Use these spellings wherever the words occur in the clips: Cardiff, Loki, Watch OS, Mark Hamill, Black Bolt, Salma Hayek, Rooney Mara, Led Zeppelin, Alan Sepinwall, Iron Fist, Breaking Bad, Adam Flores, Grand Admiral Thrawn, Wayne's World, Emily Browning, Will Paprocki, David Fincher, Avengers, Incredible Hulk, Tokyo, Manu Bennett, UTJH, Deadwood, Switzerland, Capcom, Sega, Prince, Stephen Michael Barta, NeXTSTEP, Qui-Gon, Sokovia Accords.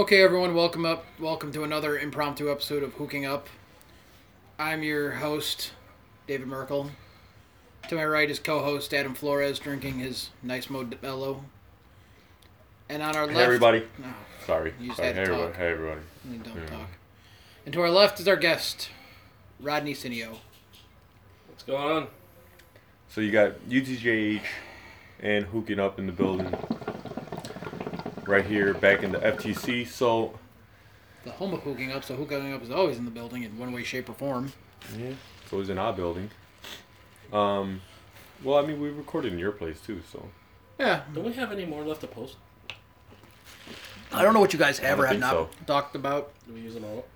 Okay, everyone, welcome to another impromptu episode of Hooking Up. I'm your host, David Merkel. To my right is co-host Adam Flores, drinking his nice Modelo. And on our left, hey everybody. No, sorry. Hey everybody. Don't talk. And to our left is our guest, Rodney Cineo. What's going on? So you got UTJH and Hooking Up in the building. Right here, back in the FTC, so... The home of Hooking Up, so Hooking Up is always in the building in one way, shape, or form. Yeah, it's always in our building. Well, I mean, we recorded in your place, too, so... Yeah. Don't we have any more left to post? I don't know what you guys have or have not talked about. Do we use them all?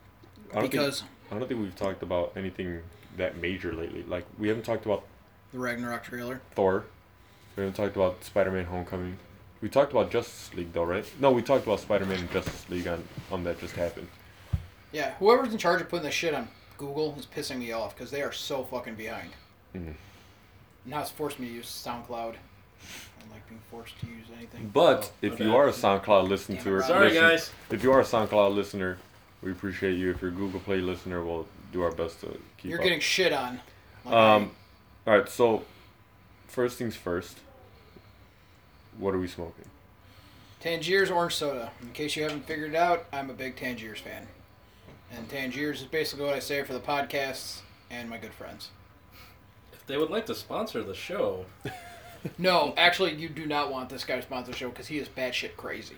I don't think we've talked about anything that major lately. Like, we haven't talked about... The Ragnarok trailer. Thor. We haven't talked about Spider-Man Homecoming. We talked about Justice League, though, right? No, we talked about Spider-Man and Justice League on that just happened. Yeah, whoever's in charge of putting this shit on Google is pissing me off, because they are so fucking behind. Mm. Now it's forced me to use SoundCloud. I don't like being forced to use anything. But if you are a SoundCloud listener... Sorry, guys. If you are a SoundCloud listener, we appreciate you. If you're a Google Play listener, we'll do our best to keep up. You're getting shit on. All right, so first things first. What are we smoking? Tangiers orange soda. In case you haven't figured it out, I'm a big Tangiers fan. And Tangiers is basically what I say for the podcasts and my good friends. If they would like to sponsor the show. No, actually, you do not want this guy to sponsor the show because he is batshit crazy.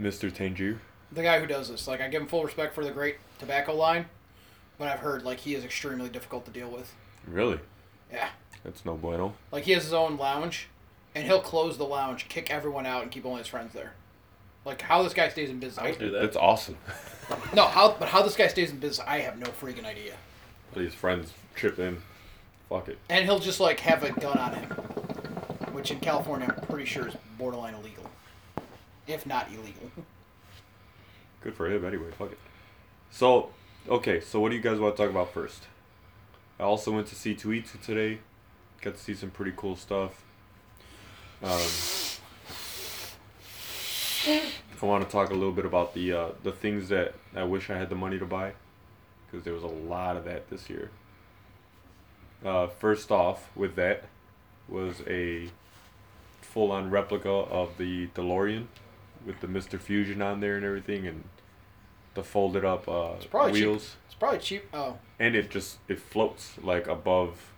Mr. Tangier? The guy who does this. Like, I give him full respect for the great tobacco line, but I've heard, like, he is extremely difficult to deal with. Really? Yeah. That's no bueno. Like, he has his own lounge. And he'll close the lounge, kick everyone out, and keep only his friends there. Like, how this guy stays in business. I would do that. That's awesome. No, how this guy stays in business, I have no freaking idea. But his friends chip in. Fuck it. And he'll just, like, have a gun on him. Which in California, I'm pretty sure is borderline illegal. If not illegal. Good for him anyway. Fuck it. So, okay. So what do you guys want to talk about first? I also went to C2E2 today. Got to see some pretty cool stuff. I want to talk a little bit about the things that I wish I had the money to buy, because there was a lot of that this year. First off, with that, was a full-on replica of the DeLorean with the Mr. Fusion on there and everything, and the folded-up wheels. Cheap. It's probably cheap. Oh. And it floats like above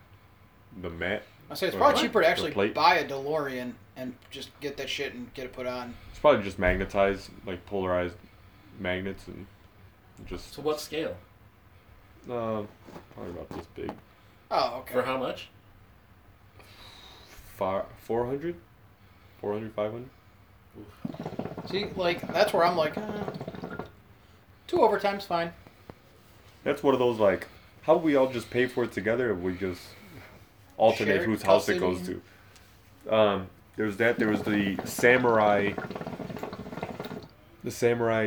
the mat. I say it's probably cheaper to actually buy a DeLorean and just get that shit and get it put on. It's probably just magnetized, like polarized magnets and just... So what scale? Probably about this big. Oh, okay. For how much? 400? 400, 500? Oof. See, like, that's where I'm like, two overtime's fine. That's one of those, like, how do we all just pay for it together if we just... alternate whose house it goes to. There's that. There was the samurai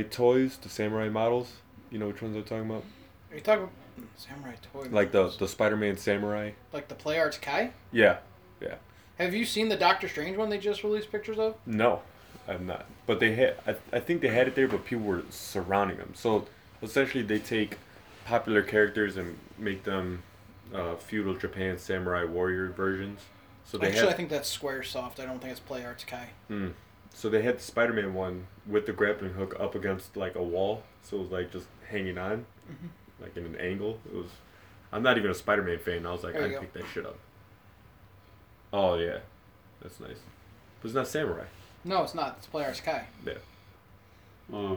toys, the samurai models. You know which ones I'm talking about? Are you talking about samurai toys? Like the Spider-Man samurai. Like the Play Arts Kai? Yeah, yeah. Have you seen the Doctor Strange one they just released pictures of? No, I've not. But they had. I think they had it there, but people were surrounding them. So essentially, they take popular characters and make them. Feudal Japan samurai warrior versions. So they I think that's Squaresoft. I don't think it's Play Arts Kai. Mm. So they had the Spider-Man one with the grappling hook up against like a wall, so it was like just hanging on, like in an angle. It was. I'm not even a Spider-Man fan. I was like, I'd pick that shit up. Oh yeah, that's nice. But it's not samurai. No, it's not. It's Play Arts Kai. Yeah.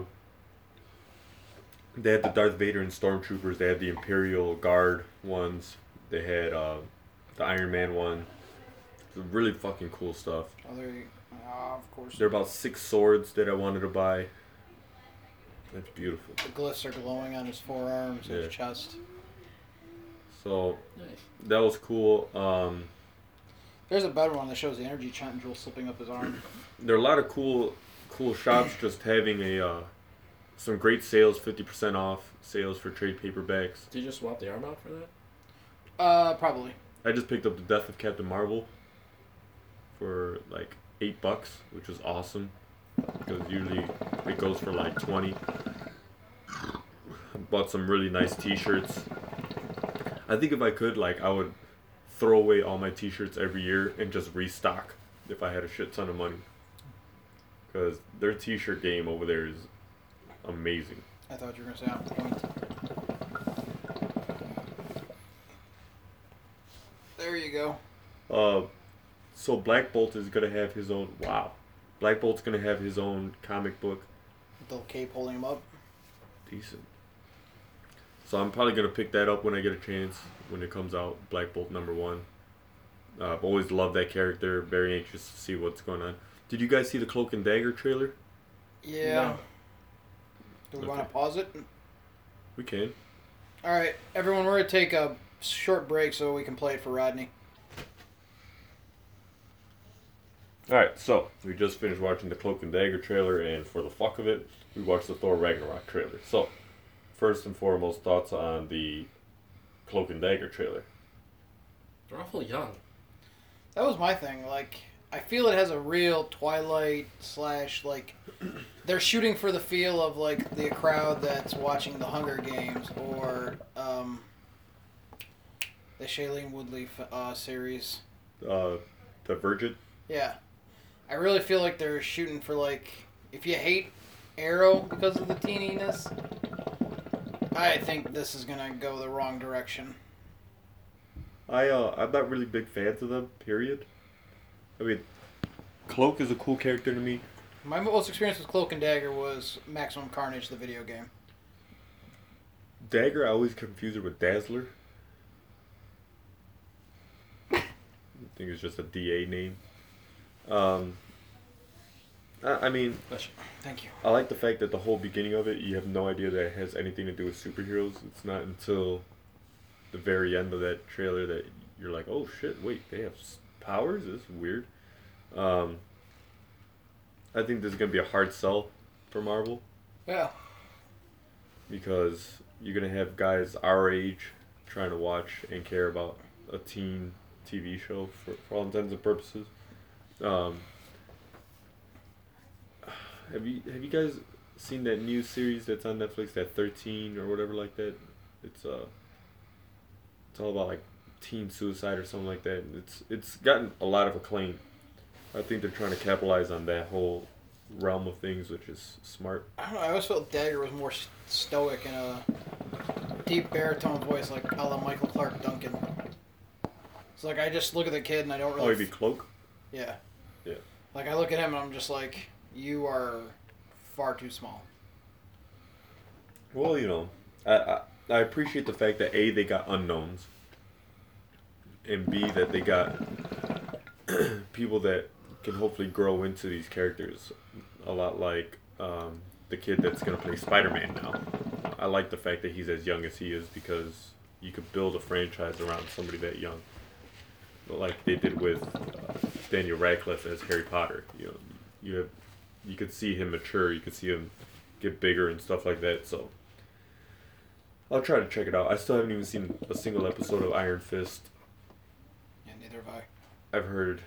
They had the Darth Vader and Stormtroopers. They had the Imperial Guard ones. They had the Iron Man one. Really fucking cool stuff. Of course. There are about 6 swords that I wanted to buy. That's beautiful. The glyphs are glowing on his forearms and his chest. So, nice. That was cool. There's a better one that shows the energy chant slipping up his arm. There are a lot of cool shops just having some great sales, 50% off sales for trade paperbacks. Did you just swap the arm out for that? Probably. I just picked up The Death of Captain Marvel for like $8, which was awesome. because usually it goes for like 20. Bought some really nice t-shirts. I think if I could, like, I would throw away all my t-shirts every year and just restock if I had a shit ton of money. Because their t-shirt game over there is amazing. I thought you were going to say on point. There you go. So Black Bolt is going to have his own... Wow. Black Bolt's going to have his own comic book. With the cape holding him up. Decent. So I'm probably going to pick that up when I get a chance, when it comes out, Black Bolt #1. I've always loved that character. Very anxious to see what's going on. Did you guys see the Cloak and Dagger trailer? Yeah. No. Do we want to pause it? We can. All right, everyone, we're going to take a short break so we can play it for Rodney. All right, so we just finished watching the Cloak and Dagger trailer, and for the fuck of it, we watched the Thor Ragnarok trailer. So, first and foremost, thoughts on the Cloak and Dagger trailer. They're awful young. That was my thing. Like, I feel it has a real Twilight / like, they're shooting for the feel of, like, the crowd that's watching The Hunger Games or the Shailene Woodley series. Divergent? Yeah. I really feel like they're shooting for, like, if you hate Arrow because of the teeniness, I think this is going to go the wrong direction. I'm not really big fans of them, period. I mean, Cloak is a cool character to me. My most experience with Cloak and Dagger was Maximum Carnage, the video game. Dagger, I always confuse it with Dazzler. I think it's just a DA name. I mean... Thank you. I like the fact that the whole beginning of it, you have no idea that it has anything to do with superheroes. It's not until the very end of that trailer that you're like, oh shit, wait, they have powers? This is weird. I think this is going to be a hard sell for Marvel. Yeah. Because you're going to have guys our age trying to watch and care about a teen TV show for all intents and purposes. Have you guys seen that new series that's on Netflix, that 13 or whatever like that? It's all about, like, teen suicide or something like that. It's gotten a lot of acclaim. I think they're trying to capitalize on that whole realm of things, which is smart. I don't know. I always felt Dagger was more stoic in a deep baritone voice, like a la Michael Clark Duncan. It's like I just look at the kid and I don't really... Oh, he'd be Cloak? Yeah. Yeah. Like, I look at him and I'm just like, you are far too small. Well, you know, I appreciate the fact that, A, they got unknowns, and B, that they got people that can hopefully grow into these characters a lot, like the kid that's going to play Spider-Man now. I like the fact that he's as young as he is because you could build a franchise around somebody that young. But like they did with Daniel Radcliffe as Harry Potter. You know, you could see him mature, you could see him get bigger and stuff like that, so... I'll try to check it out. I still haven't even seen a single episode of Iron Fist. Yeah, neither have I. I've heard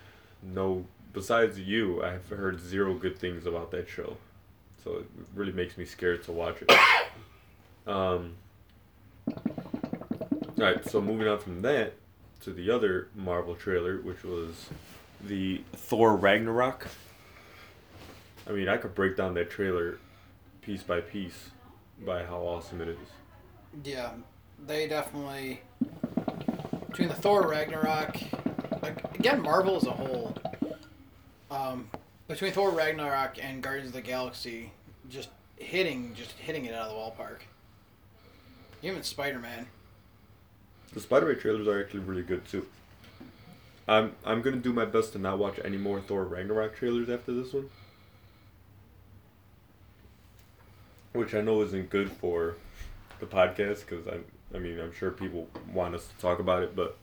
no... Besides you, I've heard zero good things about that show. So it really makes me scared to watch it. Alright, so moving on from that to the other Marvel trailer, which was the Thor Ragnarok. I mean, I could break down that trailer piece by piece by how awesome it is. Yeah, they definitely, between the Thor Ragnarok, like, again, Marvel as a whole, between Thor Ragnarok and Guardians of the Galaxy, just hitting it out of the ballpark. Even Spider-Man. The Spider-Man trailers are actually really good too. I'm gonna do my best to not watch any more Thor Ragnarok trailers after this one, which I know isn't good for the podcast, because I'm sure people want us to talk about it, but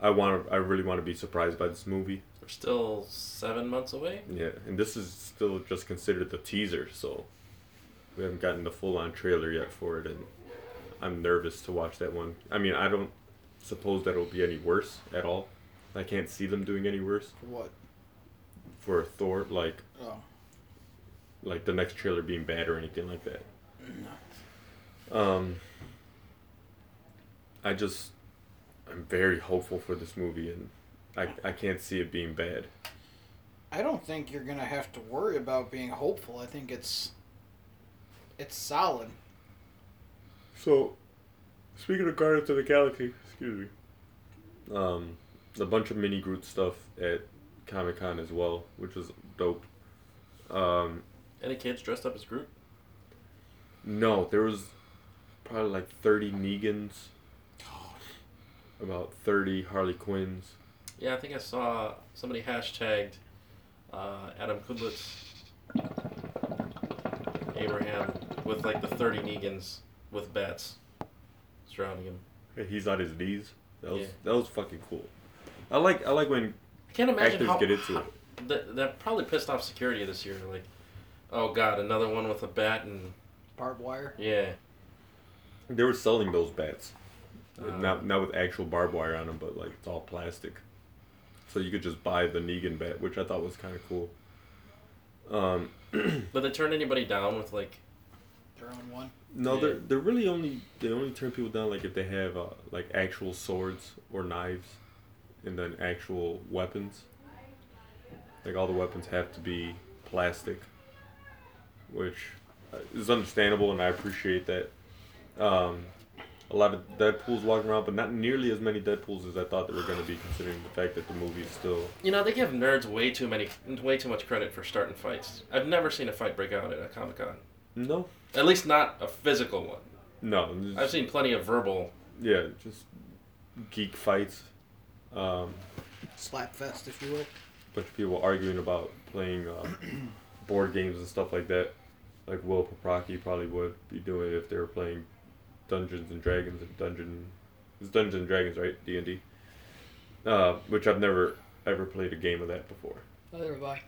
I really want to be surprised by this movie. We're still 7 months away. Yeah, and this is still just considered the teaser, so we haven't gotten the full-on trailer yet for it, and I'm nervous to watch that one. I mean, I don't suppose that it'll be any worse at all. I can't see them doing any worse. What? for Thor, like, oh, like the next trailer being bad or anything like that. No. I'm very hopeful for this movie, and I can't see it being bad. I don't think you're gonna have to worry about being hopeful. I think it's solid. So, speaking of Guardians of the Galaxy, excuse me, a bunch of mini Groot stuff at Comic-Con as well, which was dope. Any kids dressed up as Groot? No, there was probably like 30 Negans, about 30 Harley Quinns. Yeah, I think I saw somebody hashtagged Adam Kudlitz, Abraham, with like the 30 Negans with bats surrounding him. Yeah, he's on his knees. That was fucking cool. I like when I can't imagine actors get into it. That probably pissed off security this year. Like, oh god, another one with a bat and barbed wire. Yeah, they were selling those bats, not with actual barbed wire on them, but like it's all plastic. So you could just buy the Negan bat, which I thought was kind of cool. But they turned anybody down with like their own one. No, yeah. they're really only turn people down like if they have like actual swords or knives, and then actual weapons. Like, all the weapons have to be plastic, which is understandable, and I appreciate that. A lot of Deadpools walking around, but not nearly as many Deadpools as I thought there were going to be, considering the fact that the movie is still... You know, they give nerds way too much credit for starting fights. I've never seen a fight break out at a Comic-Con. No. At least not a physical one. No. I've seen plenty of verbal... Yeah, just geek fights. Slapfest, if you will. Bunch of people arguing about playing board games and stuff like that. Like Will Paprocki probably would be doing it if they were playing Dungeons and Dragons and It's Dungeons and Dragons, right? D&D. Which I've never ever played a game of that before. Neither have I. I've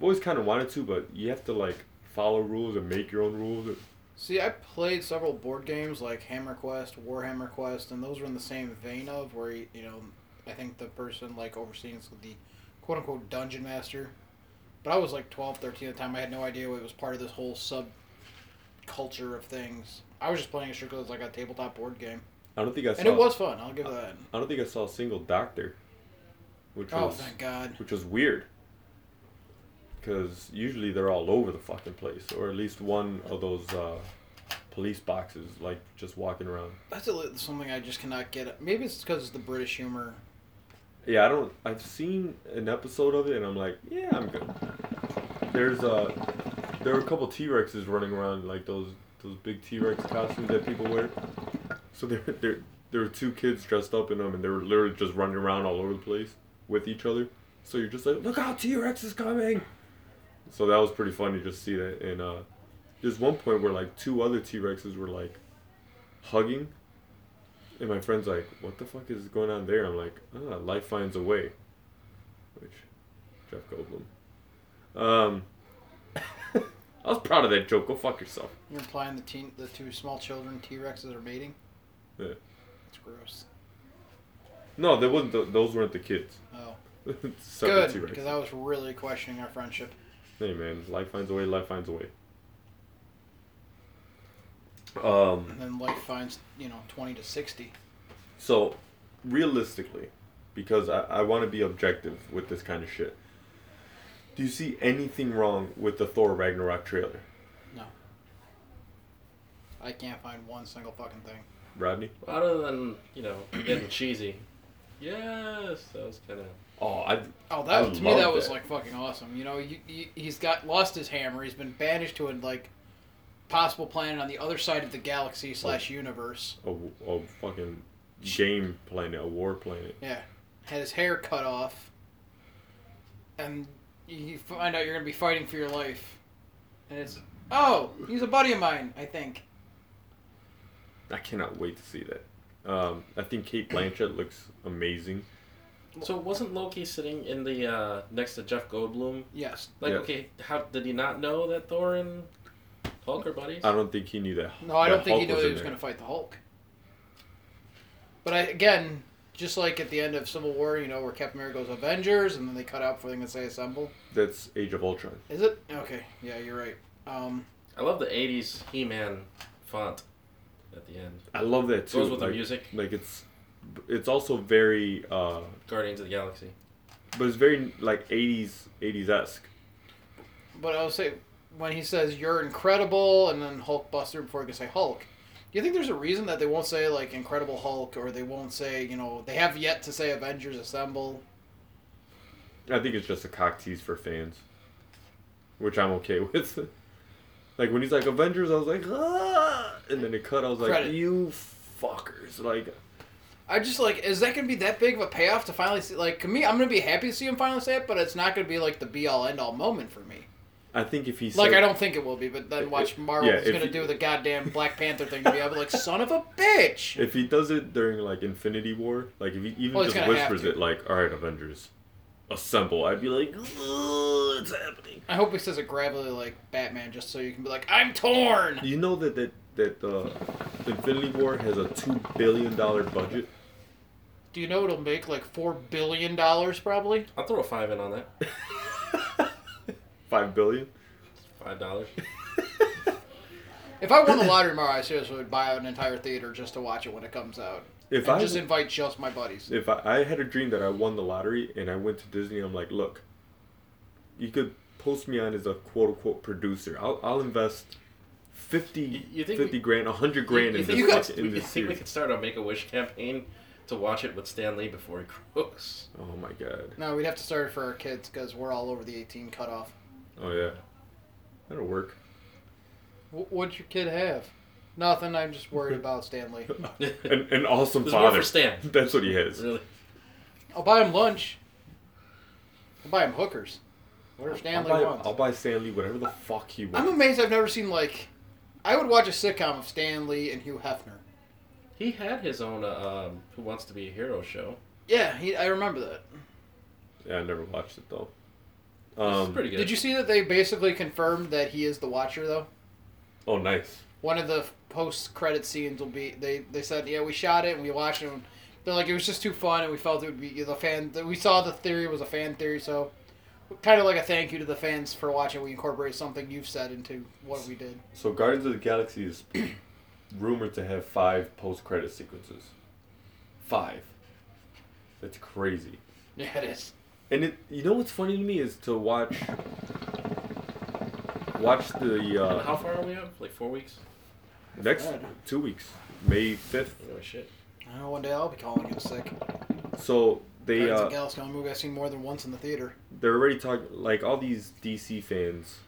always kind of wanted to, but you have to like follow rules and make your own rules. See, I played several board games like Hammer Quest, Warhammer Quest, and those were in the same vein of where, you know, I think the person like overseeing the quote-unquote dungeon master, but I was like 12, 13 at the time. I had no idea it was part of this whole subculture of things. I was just playing it strictly as like a tabletop board game. I don't think I saw, and it was fun. I'll give it that. I don't think I saw a single doctor, thank God, which was weird, because usually they're all over the fucking place, or at least one of those police boxes, like just walking around. That's something I just cannot get. Maybe it's because it's the British humor. Yeah, I've seen an episode of it, and I'm like, yeah, I'm good. There were a couple T Rexes running around, like those big T Rex costumes that people wear. So there were two kids dressed up in them, and they were literally just running around all over the place with each other. So you're just like, look out, T Rex is coming. So that was pretty funny to see that. And there's one point where like two other T Rexes were like hugging. And my friend's like, what the fuck is going on there? I'm like, life finds a way. Which, Jeff Goldblum. I was proud of that joke. Go fuck yourself. You're implying the two small children T-Rexes are mating? Yeah. That's gross. No, those weren't the kids. Oh. Good, because I was really questioning our friendship. Hey, man. Life finds a way. And then life finds, 20 to 60. So, realistically, because I want to be objective with this kind of shit, do you see anything wrong with the Thor Ragnarok trailer? No. I can't find one single fucking thing. Rodney? Other than, getting cheesy. Yes, that was kind of... that was like fucking awesome. He's lost his hammer. He's been banished to possible planet on the other side of the galaxy / universe. A fucking game planet, a war planet. Yeah. Had his hair cut off. And you find out you're going to be fighting for your life. And it's, he's a buddy of mine, I think. I cannot wait to see that. I think Kate Blanchett looks amazing. So wasn't Loki sitting in the, next to Jeff Goldblum? Yes. Okay, how did he not know that Thor and... Hulk or buddies? I don't think he knew that. No, I don't think he knew that he was going to fight the Hulk. But I, again, Just like at the end of Civil War, you know, where Captain America goes Avengers, and then they cut out for things that say Assemble. That's Age of Ultron. Is it? Okay. Yeah, you're right. I love the 80s He-Man font at the end. I love that, too. It goes with the music. Like, it's also very... Guardians of the Galaxy. But it's very, like, 80s-esque. But I would say, when he says, you're incredible, and then Hulk busts through before he can say Hulk, do you think there's a reason that they won't say, like, Incredible Hulk, or they won't say, you know, they have yet to say Avengers Assemble? I think it's just a cock tease for fans, which I'm okay with. Like, when he's like, Avengers, I was like, ah! And then it cut, I was like, you fuckers. Like, I just, like, is that going to be that big of a payoff to finally see, like, to me, I'm going to be happy to see him finally say it, but it's not going to be, like, the be-all, end-all moment for me. I think if he said... Like, I don't think it will be, but then watch Marvel's going to do the goddamn Black Panther thing to me. I'll be like, son of a bitch! If he does it during, like, Infinity War, like, if he even just whispers it, like, alright, Avengers, assemble, I'd be like, it's happening. I hope he says it gravelly like Batman, just so you can be like, I'm torn! You know that Infinity War has a $2 billion budget? Do you know it'll make, like, $4 billion, probably? I'll throw a 5 in on that. $5 billion? $5. If I won the lottery tomorrow, I seriously would buy out an entire theater just to watch it when it comes out. Invite just my buddies. If I had a dream that I won the lottery and I went to Disney, I'm like, look, you could post me on as a quote-unquote producer. I'll invest 50 grand, 100 grand in this series. You think we could start a Make-A-Wish campaign to watch it with Stan Lee before he croaks? Oh, my God. No, we'd have to start it for our kids because we're all over the 18 cutoff. Oh, yeah. That'll work. What'd your kid have? Nothing. I'm just worried about Stan Lee. An awesome father. There's more for Stan. That's what he has. Really? I'll buy him lunch. I'll buy him hookers. Whatever Stan Lee wants. I'll buy Stan Lee whatever the fuck he wants. I'm amazed I've never seen, like... I would watch a sitcom of Stan Lee and Hugh Hefner. He had his own Who Wants to Be a Hero show. Yeah, I remember that. Yeah, I never watched it, though. This is pretty good. Did you see that they basically confirmed that he is the Watcher, though? Oh, nice. One of the post-credit scenes will be... They said, yeah, we shot it and we watched it. And they're like, it was just too fun and we felt it would be the fan... We saw the theory was a fan theory, so... Kind of like a thank you to the fans for watching. We incorporate something you've said into what we did. So Guardians of the Galaxy is rumored to have 5 post-credit sequences. 5. That's crazy. Yeah, it is. And you know what's funny to me is to watch the... How far are we up? Like 4 weeks? Next 2 weeks. May 5th. Oh, shit. I don't know, one day I'll be calling you sick. So... Guardians of the Galaxy, movie I've seen more than once in the theater. They're already talking, like, all these DC fans.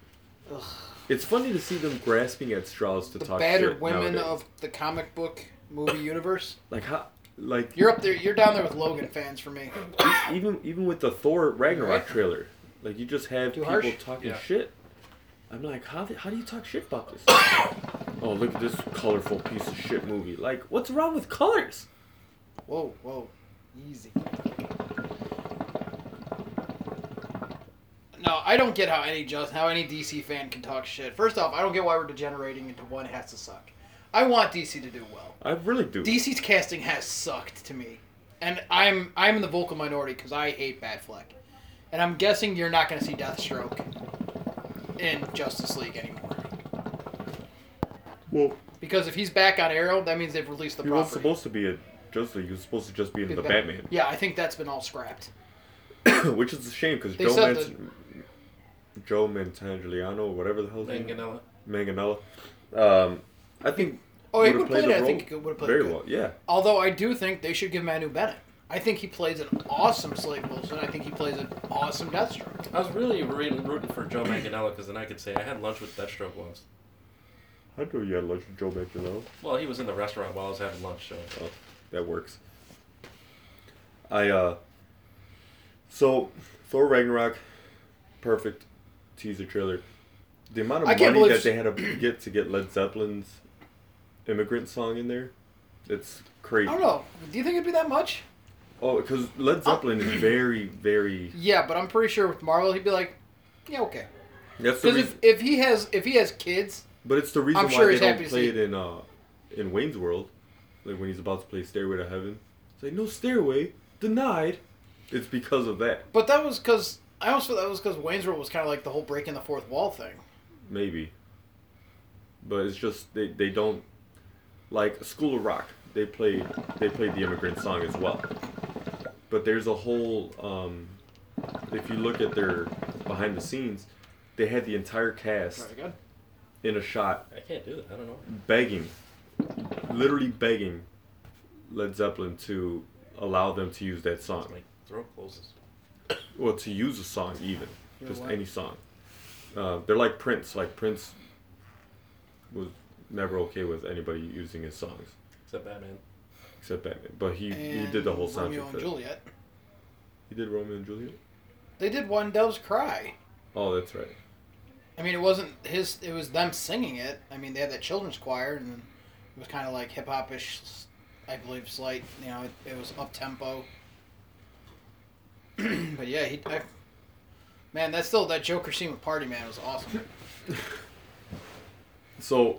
Ugh. It's funny to see them grasping at straws to talk shit. The battered women nowadays of the comic book movie universe. Like, how... Like, you're up there, you're down there with Logan fans for me. Even with the Thor Ragnarok trailer, like, you just have people talking shit. I'm like, how do you talk shit about this? Oh, look at this colorful piece of shit movie. Like, what's wrong with colors? Whoa. Easy. No, I don't get how any DC fan can talk shit. First off, I don't get why we're degenerating into one has to suck. I want DC to do well. I really do. DC's casting has sucked to me, and I'm in the vocal minority because I hate Batfleck, and I'm guessing you're not going to see Deathstroke in Justice League anymore. Well, because if he's back on Arrow, that means they've released the property. He was supposed to be in Justice League. He was supposed to just be in the Batman. Yeah, I think that's been all scrapped. Which is a shame because Joe Manganiello, whatever the hell his name. Manganiello. I think. Oh, he would play it. I think he would have played very well. Yeah. Although I do think they should give Manu Bennett. I think he plays an awesome Slade Wilson. I think he plays an awesome Deathstroke. I was really rooting for Joe Manganiello because then I could say I had lunch with Deathstroke once. I knew you had lunch with Joe Manganiello. Well, he was in the restaurant while I was having lunch, so that works. So Thor Ragnarok, perfect teaser trailer. The amount of money that they had to get Led Zeppelin's Immigrant Song in there, it's crazy. I don't know. Do you think it'd be that much? Oh, because Led Zeppelin is very, very... Yeah, but I'm pretty sure with Marvel, he'd be like, yeah, okay. Because if he has kids, but it's the reason why they don't play it in Wayne's World, like when he's about to play Stairway to Heaven. It's like, no stairway. Denied. It's because of that. But that was because... I almost feel that was because Wayne's World was kind of like the whole breaking the fourth wall thing. Maybe. But it's just... They don't... Like, School of Rock. They played the Immigrant Song as well. But there's a whole... if you look at their behind the scenes, they had the entire cast in a shot. I can't do that. I don't know. Begging. Literally begging Led Zeppelin to allow them to use that song. My throat closes. Well, to use a song even. You're just what? Any song. They're like Prince. Like, Prince was never okay with anybody using his songs. Except Batman. But he did the whole soundtrack. Romeo and Juliet. He did Romeo and Juliet? They did When Doves Cry. Oh, that's right. I mean, it wasn't his... It was them singing it. I mean, they had that children's choir, and it was kind of like hip-hop-ish, I believe, slight. You know, it was up-tempo. But yeah, man, that Joker scene with Party Man was awesome. So...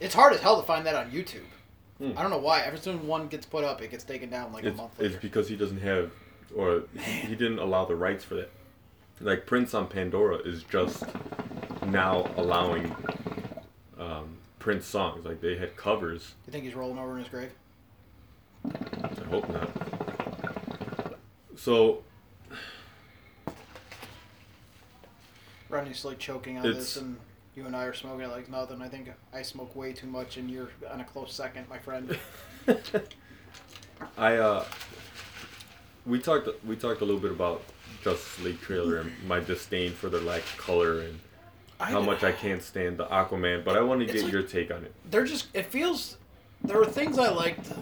It's hard as hell to find that on YouTube. I don't know why. Every time one gets put up, it gets taken down like a month later. It's because he doesn't have... Or he didn't allow the rights for that. Like, Prince on Pandora is just now allowing Prince songs. Like, they had covers. You think he's rolling over in his grave? I hope not. So... Rodney's, like, choking on this, and you and I are smoking it like nothing. I think I smoke way too much, and you're on a close second, my friend. We talked a little bit about Justice League trailer and my disdain for their lack of color and how much I can't stand the Aquaman, but I want to get your take on it. There were things I liked.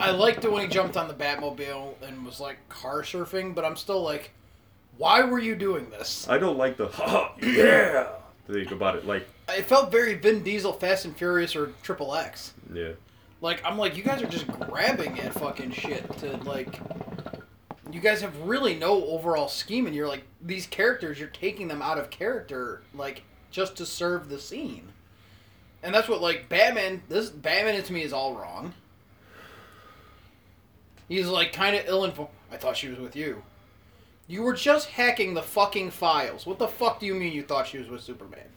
I liked it when he jumped on the Batmobile and was like car surfing, but I'm still like, why were you doing this? I don't like the yeah think about it. Like, it felt very Vin Diesel, Fast and Furious, or Triple X. Yeah. Like, I'm like, you guys are just grabbing at fucking shit to, like... You guys have really no overall scheme, and you're like, these characters, you're taking them out of character, like, just to serve the scene. And that's what, like, Batman to me is all wrong. He's, like, kind of ill-informed. I thought she was with you. You were just hacking the fucking files. What the fuck do you mean you thought she was with Superman?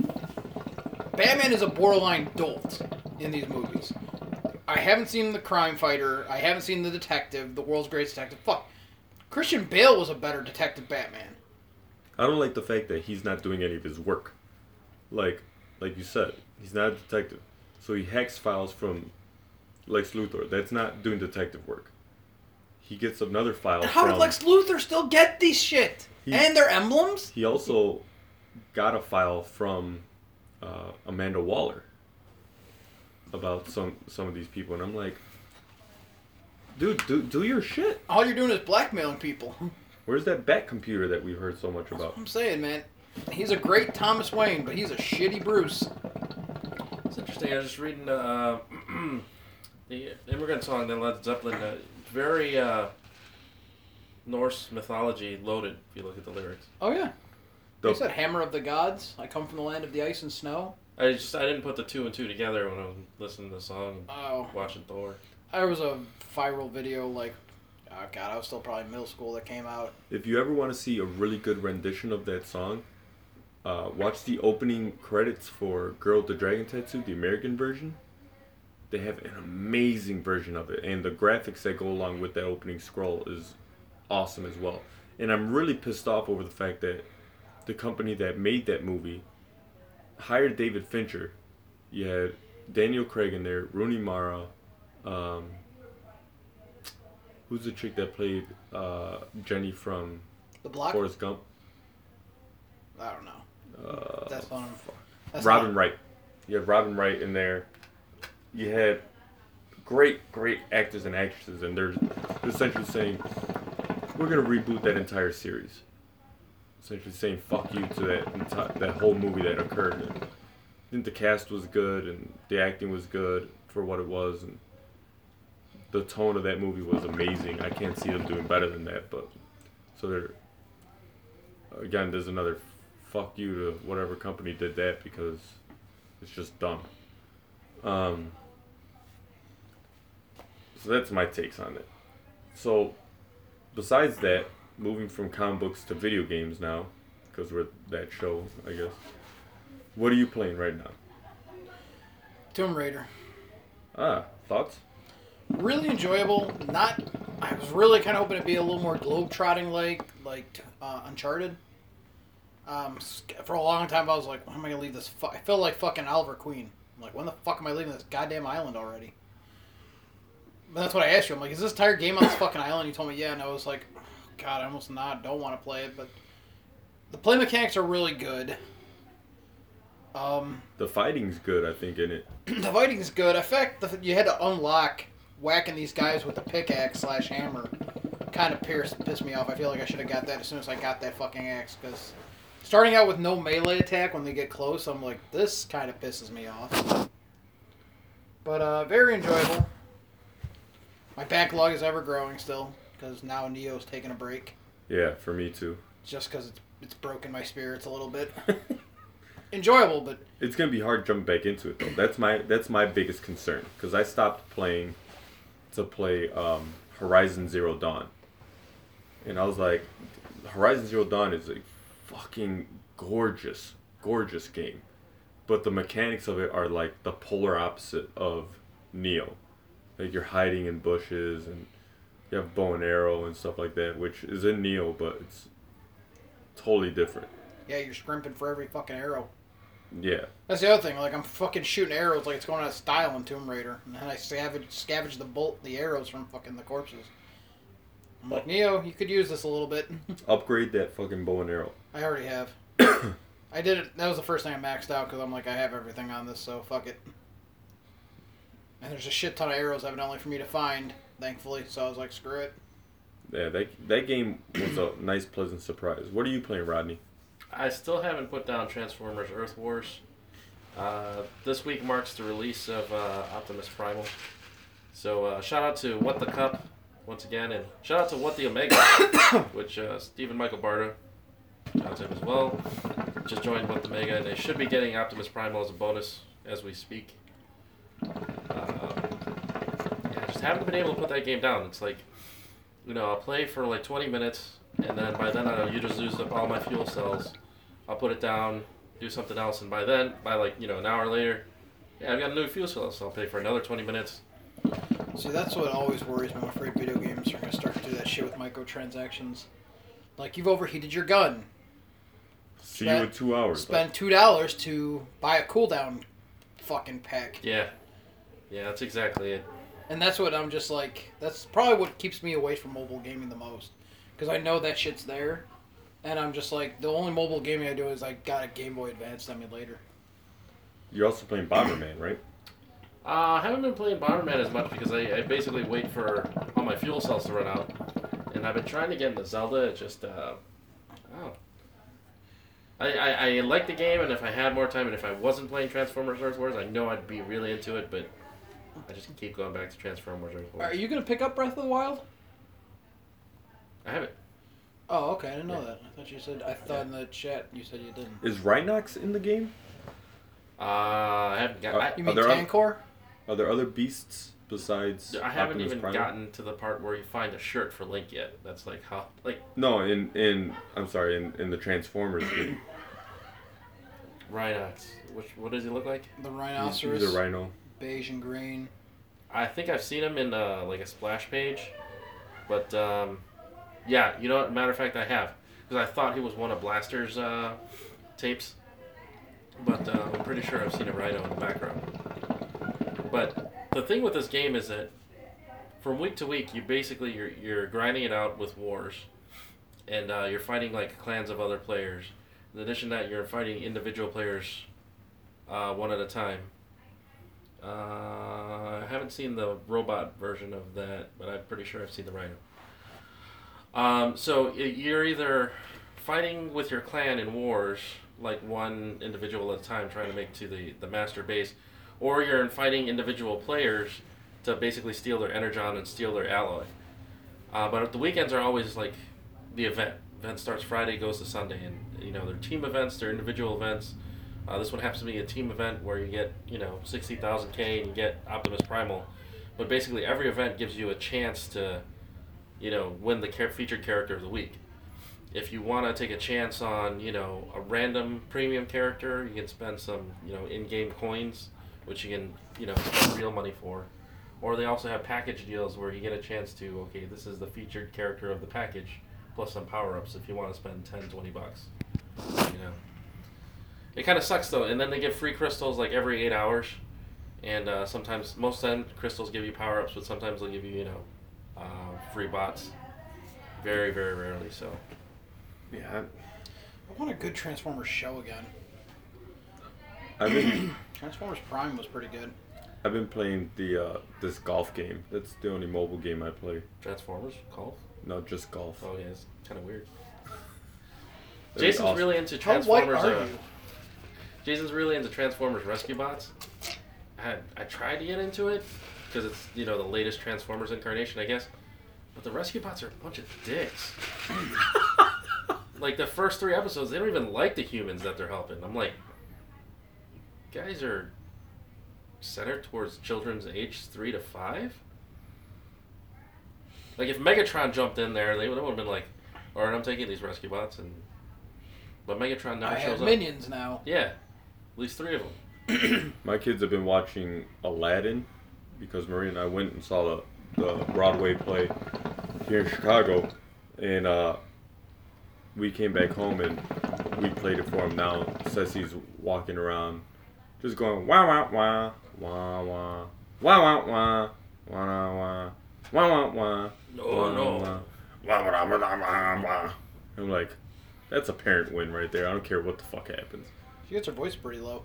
Batman is a borderline dolt in these movies. I haven't seen The Crime Fighter. I haven't seen The Detective, the world's greatest detective. Fuck. Christian Bale was a better detective Batman. I don't like the fact that he's not doing any of his work. Like you said, he's not a detective. So he hacks files from Lex Luthor. That's not doing detective work. He gets another file from... How did Lex Luthor still get these shit? And their emblems? He also got a file from Amanda Waller about some of these people, and I'm like, dude, do your shit. All you're doing is blackmailing people. Where's that bat computer that we've heard so much about? That's what I'm saying, man. He's a great Thomas Wayne, but he's a shitty Bruce. It's interesting. I was just reading the Immigrant Song, then Led Zeppelin. Very Norse mythology loaded, if you look at the lyrics. Oh, yeah. You said Hammer of the Gods. I come from the land of the ice and snow. I didn't put the two and two together when I was listening to the song and watching Thor. There was a viral video I was still probably in middle school that came out. If you ever want to see a really good rendition of that song, watch the opening credits for Girl with the Dragon Tattoo, the American version. They have an amazing version of it, and the graphics that go along with that opening scroll is awesome as well. And I'm really pissed off over the fact that the company that made that movie hired David Fincher. You had Daniel Craig in there, Rooney Mara, who's the chick that played Jenny from The Block? Forrest Gump? I don't know. That's one. Robin Wright. You had Robin Wright in there. You had great actors and actresses, and they're essentially saying, we're going to reboot that entire series. Essentially saying fuck you to that whole movie that occurred. And I think the cast was good and the acting was good for what it was, and the tone of that movie was amazing. I can't see them doing better than that, but so there. Again, there's another fuck you to whatever company did that, because it's just dumb. So that's my takes on it. So besides that, moving from comic books to video games now, because we're that show, I guess. What are you playing right now? Tomb Raider. Ah, thoughts? Really enjoyable. Not, I was really kind of hoping it'd be a little more globe-trotting like Uncharted. For a long time, I was like, when am I going to leave this? I feel like fucking Oliver Queen. I'm like, when the fuck am I leaving this goddamn island already? But that's what I asked you. I'm like, is this entire game on this fucking island? You told me, yeah. And I was like, oh, God, I almost don't want to play it. But the play mechanics are really good. The fighting's good, I think, in it. The fighting's good. In fact, you had to unlock whacking these guys with a pickaxe/hammer. Kind of pissed me off. I feel like I should have got that as soon as I got that fucking axe, because starting out with no melee attack when they get close, I'm like, this kind of pisses me off. But very enjoyable. My backlog is ever growing still, because now Neo's taking a break. Yeah, for me too. Just because it's broken my spirits a little bit. Enjoyable, but it's gonna be hard to jump back into it though. That's my biggest concern, because I stopped playing to play Horizon Zero Dawn, and I was like, Horizon Zero Dawn is a fucking gorgeous game, but the mechanics of it are like the polar opposite of Neo. Like, you're hiding in bushes and you have bow and arrow and stuff like that, which is in Neo, but it's totally different. Yeah, you're scrimping for every fucking arrow. Yeah. That's the other thing. Like, I'm fucking shooting arrows like it's going out of style in Tomb Raider. And then I scavenge the arrows from fucking the corpses. I'm like, Neo, you could use this a little bit. Upgrade that fucking bow and arrow. I already have. I did it. That was the first thing I maxed out, because I'm like, I have everything on this, so fuck it. And there's a shit ton of arrows evidently for me to find, thankfully. So I was like, screw it. Yeah, that game was a nice, pleasant surprise. What are you playing, Rodney? I still haven't put down Transformers Earth Wars. This week marks the release of Optimus Primal. So shout out to What the Cup once again, and shout out to What the Omega, which Stephen Michael Barta, shout out to him as well, just joined What the Omega. They should be getting Optimus Primal as a bonus as we speak. I just haven't been able to put that game down. It's like, you know, I'll play for like 20 minutes, and then by then I'll use up all my fuel cells. I'll put it down, do something else, and by an hour later, yeah, I've got a new fuel cell, so I'll pay for another 20 minutes. See, that's what always worries me. I'm afraid video games are going to start to do that shit with microtransactions. Like, you've overheated your gun. See you in 2 hours. Spend $2 to buy a cooldown fucking pack. Yeah. Yeah, that's exactly it. And that's what I'm just like, that's probably what keeps me away from mobile gaming the most. Because I know that shit's there, and I'm just like, the only mobile gaming I do is I got a Game Boy Advance emulator. You're also playing Bomberman, right? I haven't been playing Bomberman as much, because I basically wait for all my fuel cells to run out. And I've been trying to get into Zelda, just, I like the game, and if I had more time, and if I wasn't playing Transformers Earth Wars, I know I'd be really into it, but I just keep going back to Transformers Earth Wars. Are you going to pick up Breath of the Wild? I haven't. Oh, okay. I didn't know that. I thought you said... I thought in the chat you said you didn't. Is Rhinox in the game? I haven't got... you mean Tankor? Are there other beasts besides... I haven't Optimus even Prime? Gotten to the part where you find a shirt for Link yet. That's like how... like. No, in the Transformers game. Rhinox. What does he look like? The rhinoceros. He's a rhino. Beige and green. I think I've seen him in a splash page. But... yeah, you know what? Matter of fact, I have. Because I thought he was one of Blaster's tapes. But I'm pretty sure I've seen a rhino in the background. But the thing with this game is that from week to week, you basically, you're grinding it out with wars. And you're fighting like clans of other players. In addition to that, you're fighting individual players one at a time. I haven't seen the robot version of that, but I'm pretty sure I've seen the rhino. So you're either fighting with your clan in wars, like one individual at a time trying to make to the master base, or you're fighting individual players to basically steal their energon and steal their alloy. But the weekends are always like the event. Event starts Friday, goes to Sunday, and you know, they're team events, they're individual events. This one happens to be a team event where you get, 60,000K and you get Optimus Primal. But basically every event gives you a chance to, you know, win the featured character of the week. If you want to take a chance on, you know, a random premium character, you can spend some, you know, in-game coins, which you can, you know, spend real money for. Or they also have package deals where you get a chance to, okay, this is the featured character of the package, plus some power-ups if you want to spend $10, $20. You know. It kind of sucks, though. And then they give free crystals, like, every 8 hours. And sometimes, most of them, crystals give you power-ups, but sometimes they'll give you, you know, free bots. Very, very rarely, so... Yeah. I want a good Transformers show again. Transformers Prime was pretty good. I've been playing the this golf game. That's the only mobile game I play. Transformers? Golf? No, just golf. Oh, yeah. It's kind of weird. Jason's awesome. Really into Transformers. Jason's really into Transformers Rescue Bots. I tried to get into it because it's, you know, the latest Transformers incarnation, I guess. But the Rescue Bots are a bunch of dicks. Like, the first 3 episodes, they don't even like the humans that they're helping. I'm like, you guys are centered towards children's age 3 to 5? Like, if Megatron jumped in there, they would have been like, all right, I'm taking these rescue bots. But Megatron never shows up. I have minions now. Yeah, at least 3 of them. My kids have been watching Aladdin because Marie and I went and saw the Broadway play here in Chicago. And, we came back home and we played it for him. Now Ceci's walking around, just going wah wah wah wah wah wah wah wah wah wah wah wah. Oh no! Wah wah wah wah wah. I'm like, that's a parent win right there. I don't care what the fuck happens. She gets her voice pretty low.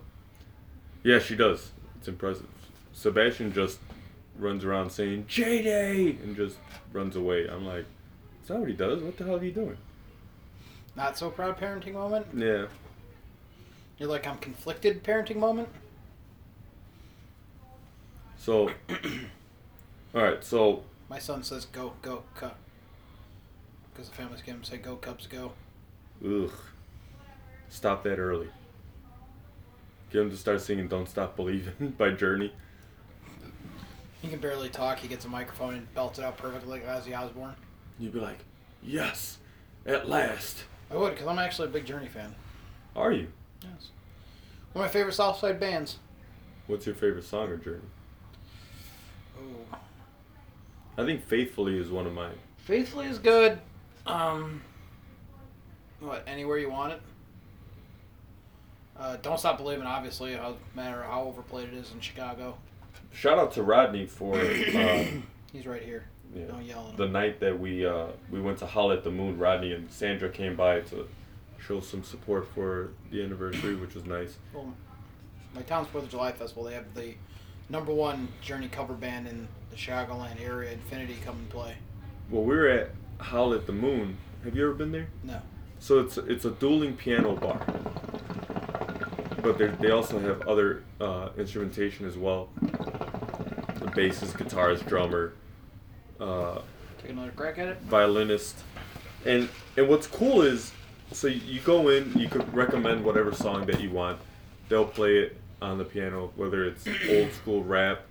Yeah, she does. It's impressive. Sebastian just runs around saying JD and just runs away. I'm like, that's not what he does. What the hell are you doing? Not so proud parenting moment? Yeah. You're like, I'm conflicted parenting moment? So, alright, so... My son says, go, go, Cub. Because the family's going to say, go, Cubs, go. Ugh. Stop that early. Get him to start singing Don't Stop Believin' by Journey. He can barely talk. He gets a microphone and belts it out perfectly like Ozzy Osbourne. You'd be like, yes! At last. I would, because I'm actually a big Journey fan. Are you? Yes. One of my favorite Southside bands. What's your favorite song or Journey? Oh. I think Faithfully is one of mine. Faithfully is good. What, Anywhere You Want It? Don't Stop Believin', obviously, no matter how overplayed it is in Chicago. Shout out to Rodney for... He's right here. Yeah. Don't yell at him. The night that we went to Howl at the Moon, Rodney and Sandra came by to show some support for the anniversary, which was nice. Well, my town's 4th of July Festival, they have the #1 Journey cover band in the Chicagoland area, Infinity, come and play. Well, we were at Howl at the Moon. Have you ever been there? No. So it's a dueling piano bar. But they also have other instrumentation as well. The bassist, guitarist, drummer. Take another crack at it. Violinist, and what's cool is, so you go in, you could recommend whatever song that you want. They'll play it on the piano, whether it's old school rap,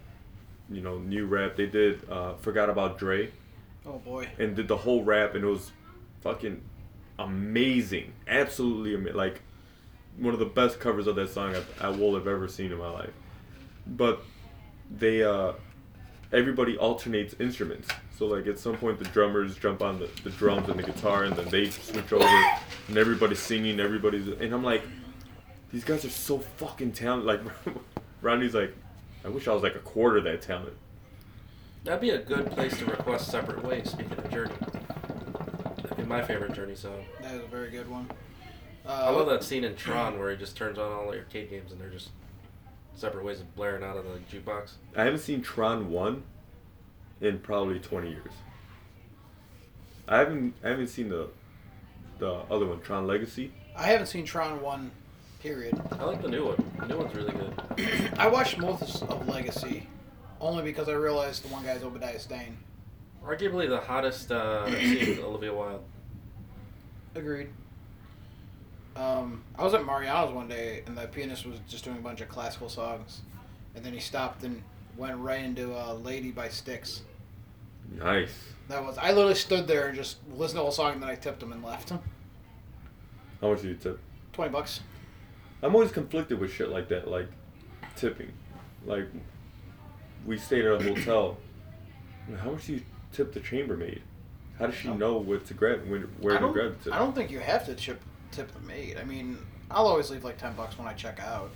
you know, new rap. They did Forgot About Dre. Oh boy. And did the whole rap, and it was fucking amazing, absolutely amazing. Like one of the best covers of that song I will have ever seen in my life. But they everybody alternates instruments. So, like, at some point the drummers jump on the drums and the guitar, and then they switch over, and everybody's singing, and I'm like, these guys are so fucking talented. Like, Rodney's like, I wish I was like a quarter that talented. That'd be a good place to request Separate Ways, speaking of Journey. That'd be my favorite Journey song. That is a very good one. I love that scene in Tron where he just turns on all the arcade games, and they're just... Separate Ways of blaring out of the jukebox. I haven't seen Tron 1 in probably 20 years. I haven't seen the other one, Tron Legacy. I haven't seen Tron 1, period. I like the new one. The new one's really good. I watched most of Legacy only because I realized the one guy's Obadiah Stane. Arguably the hottest scene with Olivia Wilde. Agreed. I was at Mariano's one day, and the pianist was just doing a bunch of classical songs, and then he stopped and went right into Lady by Styx. Nice. I literally stood there and just listened to the whole song, and then I tipped him and left. How much did you tip? $20. I'm always conflicted with shit like that, like tipping. Like, we stayed at a hotel. How much do you tip the chambermaid? How does she know what to grab, where to grab the tip? I don't think you have to tip the maid. I mean, I'll always leave like $10 when I check out.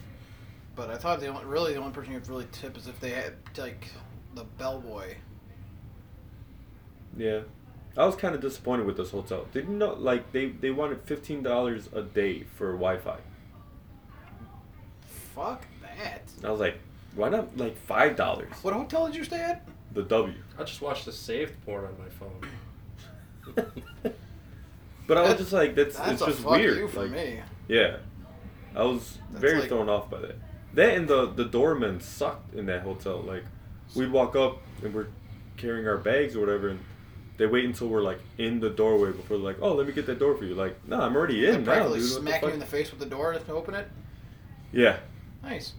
But I thought the only person you would really tip is if they had like the bellboy. Yeah, I was kind of disappointed with this hotel. Didn't know like they wanted $15 a day for Wi-Fi. Fuck that. I was like, why not like $5? What hotel did you stay at? The W. I just watched the saved porn on my phone. But I was just like, that's just weird. You for like, me. Yeah, I was very thrown off by that. That and the doorman sucked in that hotel. Like, we'd walk up and we're carrying our bags or whatever, and they wait until we're like in the doorway before they're like, oh, let me get that door for you. Like, no, I'm already in. They probably smack you in the face with the door to open it. Yeah. Nice.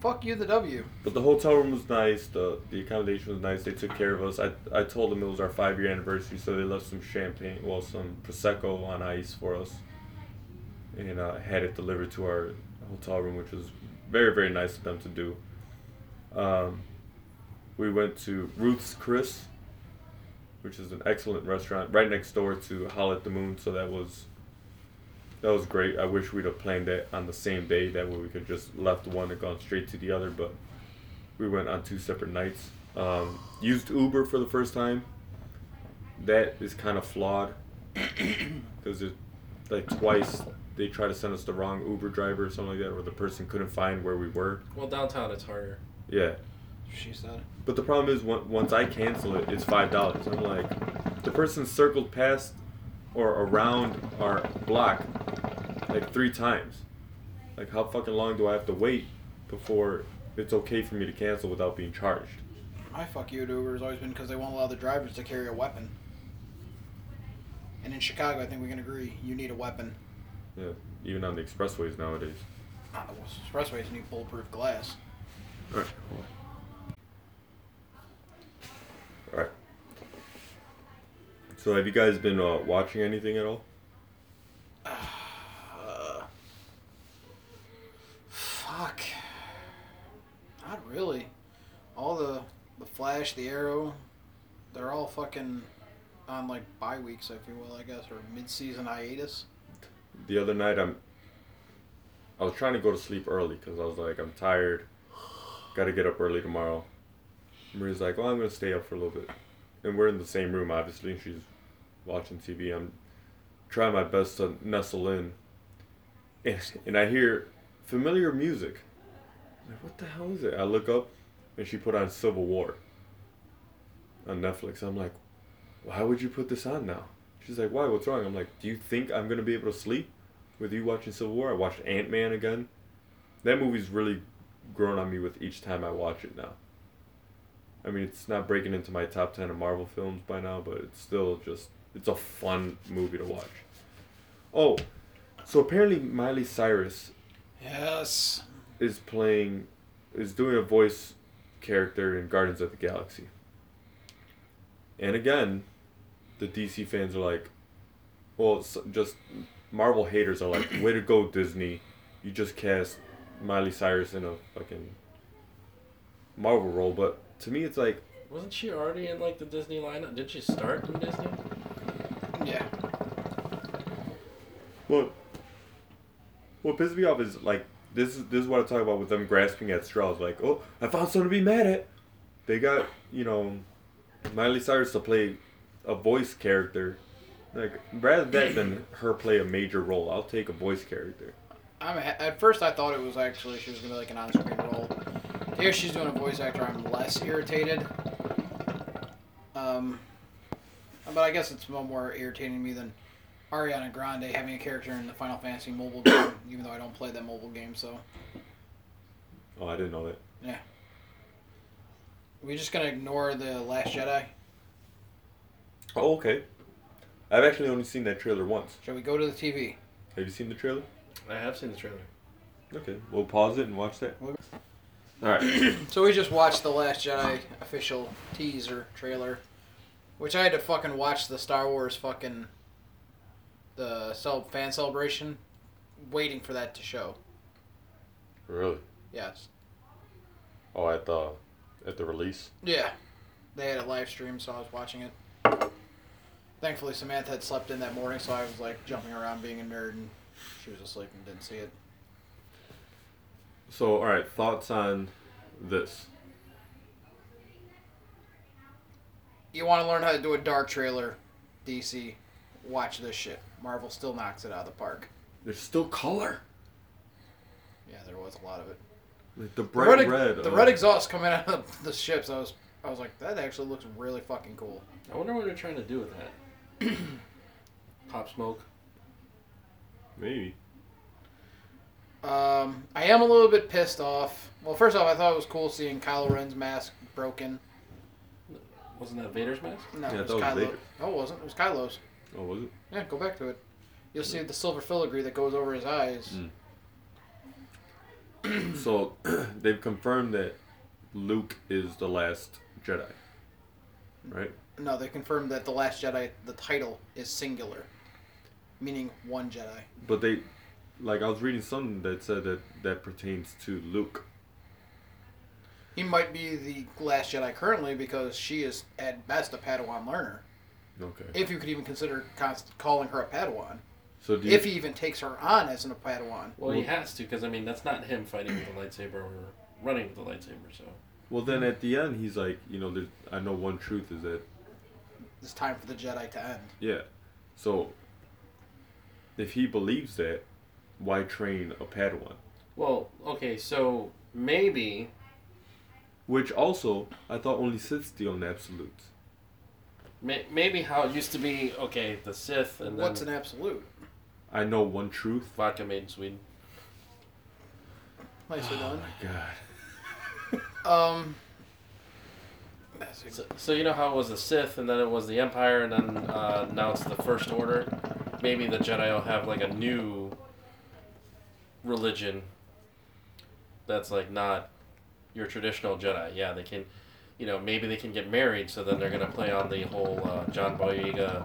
Fuck you, the W. But the hotel room was nice. The accommodation was nice. They took care of us. I told them it was our 5-year anniversary, so they left some champagne, some prosecco on ice for us, and had it delivered to our hotel room, which was very, very nice of them to do. We went to Ruth's Chris, which is an excellent restaurant right next door to Howl at the Moon. So that was great. I wish we'd have planned that on the same day. That way we could just left one and gone straight to the other. But we went on two separate nights. Used Uber for the first time. That is kind of flawed because like twice they tried to send us the wrong Uber driver or something like that, or the person couldn't find where we were. Well, downtown it's harder. Yeah. She said. But the problem is, once I cancel it, it's $5. I'm like, the person circled past or around our block like 3 times. Like, how fucking long do I have to wait before it's okay for me to cancel without being charged? My fuck you to Uber has always been because they won't allow the drivers to carry a weapon. And in Chicago, I think we can agree, you need a weapon. Yeah, even on the expressways nowadays. Not the expressways need bulletproof glass. All right. Alright. So have you guys been watching anything at all? Fuck. Not really. All the Flash, the Arrow, they're all fucking on like bye weeks, if you will, I guess, or mid-season hiatus. The other night I was trying to go to sleep early because I was like, I'm tired. Gotta get up early tomorrow. Maria's like, well, I'm going to stay up for a little bit. And we're in the same room, obviously, and she's watching TV. I'm trying my best to nestle in. And I hear familiar music. I'm like, what the hell is it? I look up, and she put on Civil War on Netflix. I'm like, why would you put this on now? She's like, why? What's wrong? I'm like, do you think I'm going to be able to sleep with you watching Civil War? I watched Ant-Man again. That movie's really grown on me with each time I watch it now. I mean, it's not breaking into my top 10 of Marvel films by now, but it's still just... It's a fun movie to watch. Oh, so apparently Miley Cyrus... Yes. Is doing a voice character in Guardians of the Galaxy. And again, the DC fans are like... Well, just Marvel haters are like, way to go, Disney. You just cast Miley Cyrus in a fucking Marvel role, but... To me, it's like... Wasn't she already in, like, the Disney lineup? Did she start in Disney? Yeah. Well, what pisses me off is, like, this is what I talk about with them grasping at straws. Like, oh, I found something to be mad at. They got, you know, Miley Cyrus to play a voice character. Like, rather that than her play a major role, I'll take a voice character. At first, I thought it was actually she was going to be, like, an on-screen role. Here she's doing a voice actor, I'm less irritated. But I guess it's more irritating to me than Ariana Grande having a character in the Final Fantasy mobile game, even though I don't play that mobile game, so... Oh, I didn't know that. Yeah. Are we just going to ignore The Last Jedi? Oh, okay. I've actually only seen that trailer once. Shall we go to the TV? Have you seen the trailer? I have seen the trailer. Okay, we'll pause it and watch that. All right. So we just watched The Last Jedi official teaser trailer, which I had to fucking watch the Star Wars fucking fan celebration, waiting for that to show. Really? Yes. Oh, at the release? Yeah. They had a live stream, so I was watching it. Thankfully, Samantha had slept in that morning, so I was, like, jumping around being a nerd, and she was asleep and didn't see it. So, all right, thoughts on this? You want to learn how to do a dark trailer, DC, watch this shit. Marvel still knocks it out of the park. There's still color. Yeah, there was a lot of it. Like the bright red. The red exhaust coming out of the ships, I was like, that actually looks really fucking cool. I wonder what they're trying to do with that. Pop smoke? Maybe. I am a little bit pissed off. Well, first off, I thought it was cool seeing Kylo Ren's mask broken. Wasn't that Vader's mask? No, yeah, it was Kylo. No, it wasn't. It was Kylo's. Oh, was it? Yeah, go back to it. You'll see the silver filigree that goes over his eyes. Mm. So, they've confirmed that Luke is the last Jedi, right? No, they confirmed that the last Jedi, the title, is singular, meaning one Jedi. But they, I was reading something that said that pertains to Luke. He might be the last Jedi currently because she is, at best, a Padawan learner. Okay. If you could even consider calling her a Padawan. So if he even takes her on as a Padawan. Well, he has to, because, that's not him fighting with the lightsaber or running with the lightsaber, so... Well, then at the end, he's like, I know one truth is that... it's time for the Jedi to end. Yeah. So, if he believes that, why train a Padawan? Well, okay, so maybe... Which also, I thought only Sith steal in absolutes. Maybe how it used to be, okay, the Sith and what's then... What's an absolute? I know one truth. Vodka made in Sweden. Nicely done. Oh my god. So you know how it was the Sith, and then it was the Empire, and then now it's the First Order? Maybe the Jedi will have, a new religion that's, not your traditional Jedi. Yeah, they can... maybe they can get married, so then they're going to play on the whole John Boyega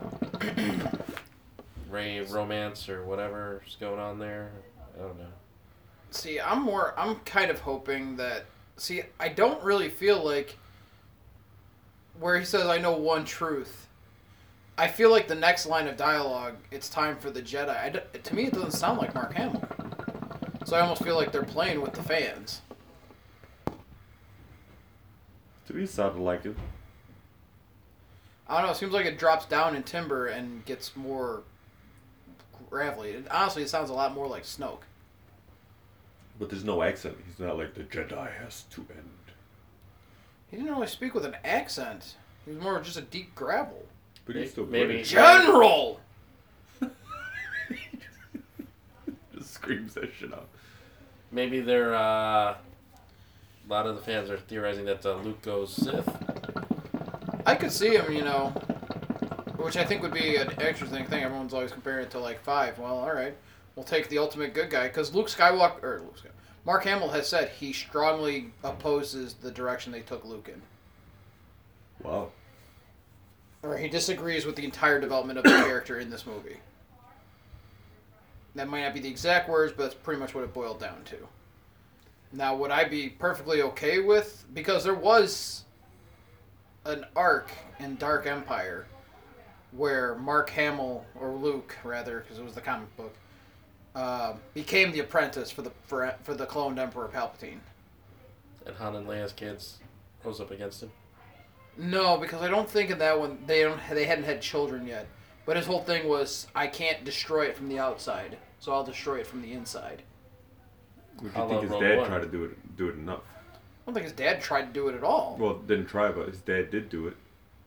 rave romance or whatever's going on there. I don't know. See, I'm kind of hoping that... See, I don't really feel like... Where he says, I know one truth. I feel like the next line of dialogue, it's time for the Jedi. To me, it doesn't sound like Mark Hamill. So I almost feel like they're playing with the fans. To me, it sounded like it. I don't know. It seems like it drops down in timber and gets more gravelly. Honestly, it sounds a lot more like Snoke. But there's no accent. He's not like the Jedi has to end. He didn't really speak with an accent. He was more just a deep gravel. But he's still maybe General. Just screams that shit out. Maybe they're. A lot of the fans are theorizing that Luke goes Sith. I could see him, which I think would be an interesting thing. Everyone's always comparing it to, 5. Well, all right. We'll take the ultimate good guy, because Mark Hamill has said he strongly opposes the direction they took Luke in. Wow. Or he disagrees with the entire development of the character in this movie. That might not be the exact words, but that's pretty much what it boiled down to. Now, would I be perfectly okay with... Because there was an arc in Dark Empire where Mark Hamill, or Luke, rather, because it was the comic book, became the apprentice for the cloned Emperor Palpatine. And Han and Leia's kids rose up against him? No, because I don't think in that one... They hadn't had children yet. But his whole thing was, I can't destroy it from the outside, so I'll destroy it from the inside. Would you think his dad tried to do it enough? I don't think his dad tried to do it at all. Well, didn't try, but his dad did do it.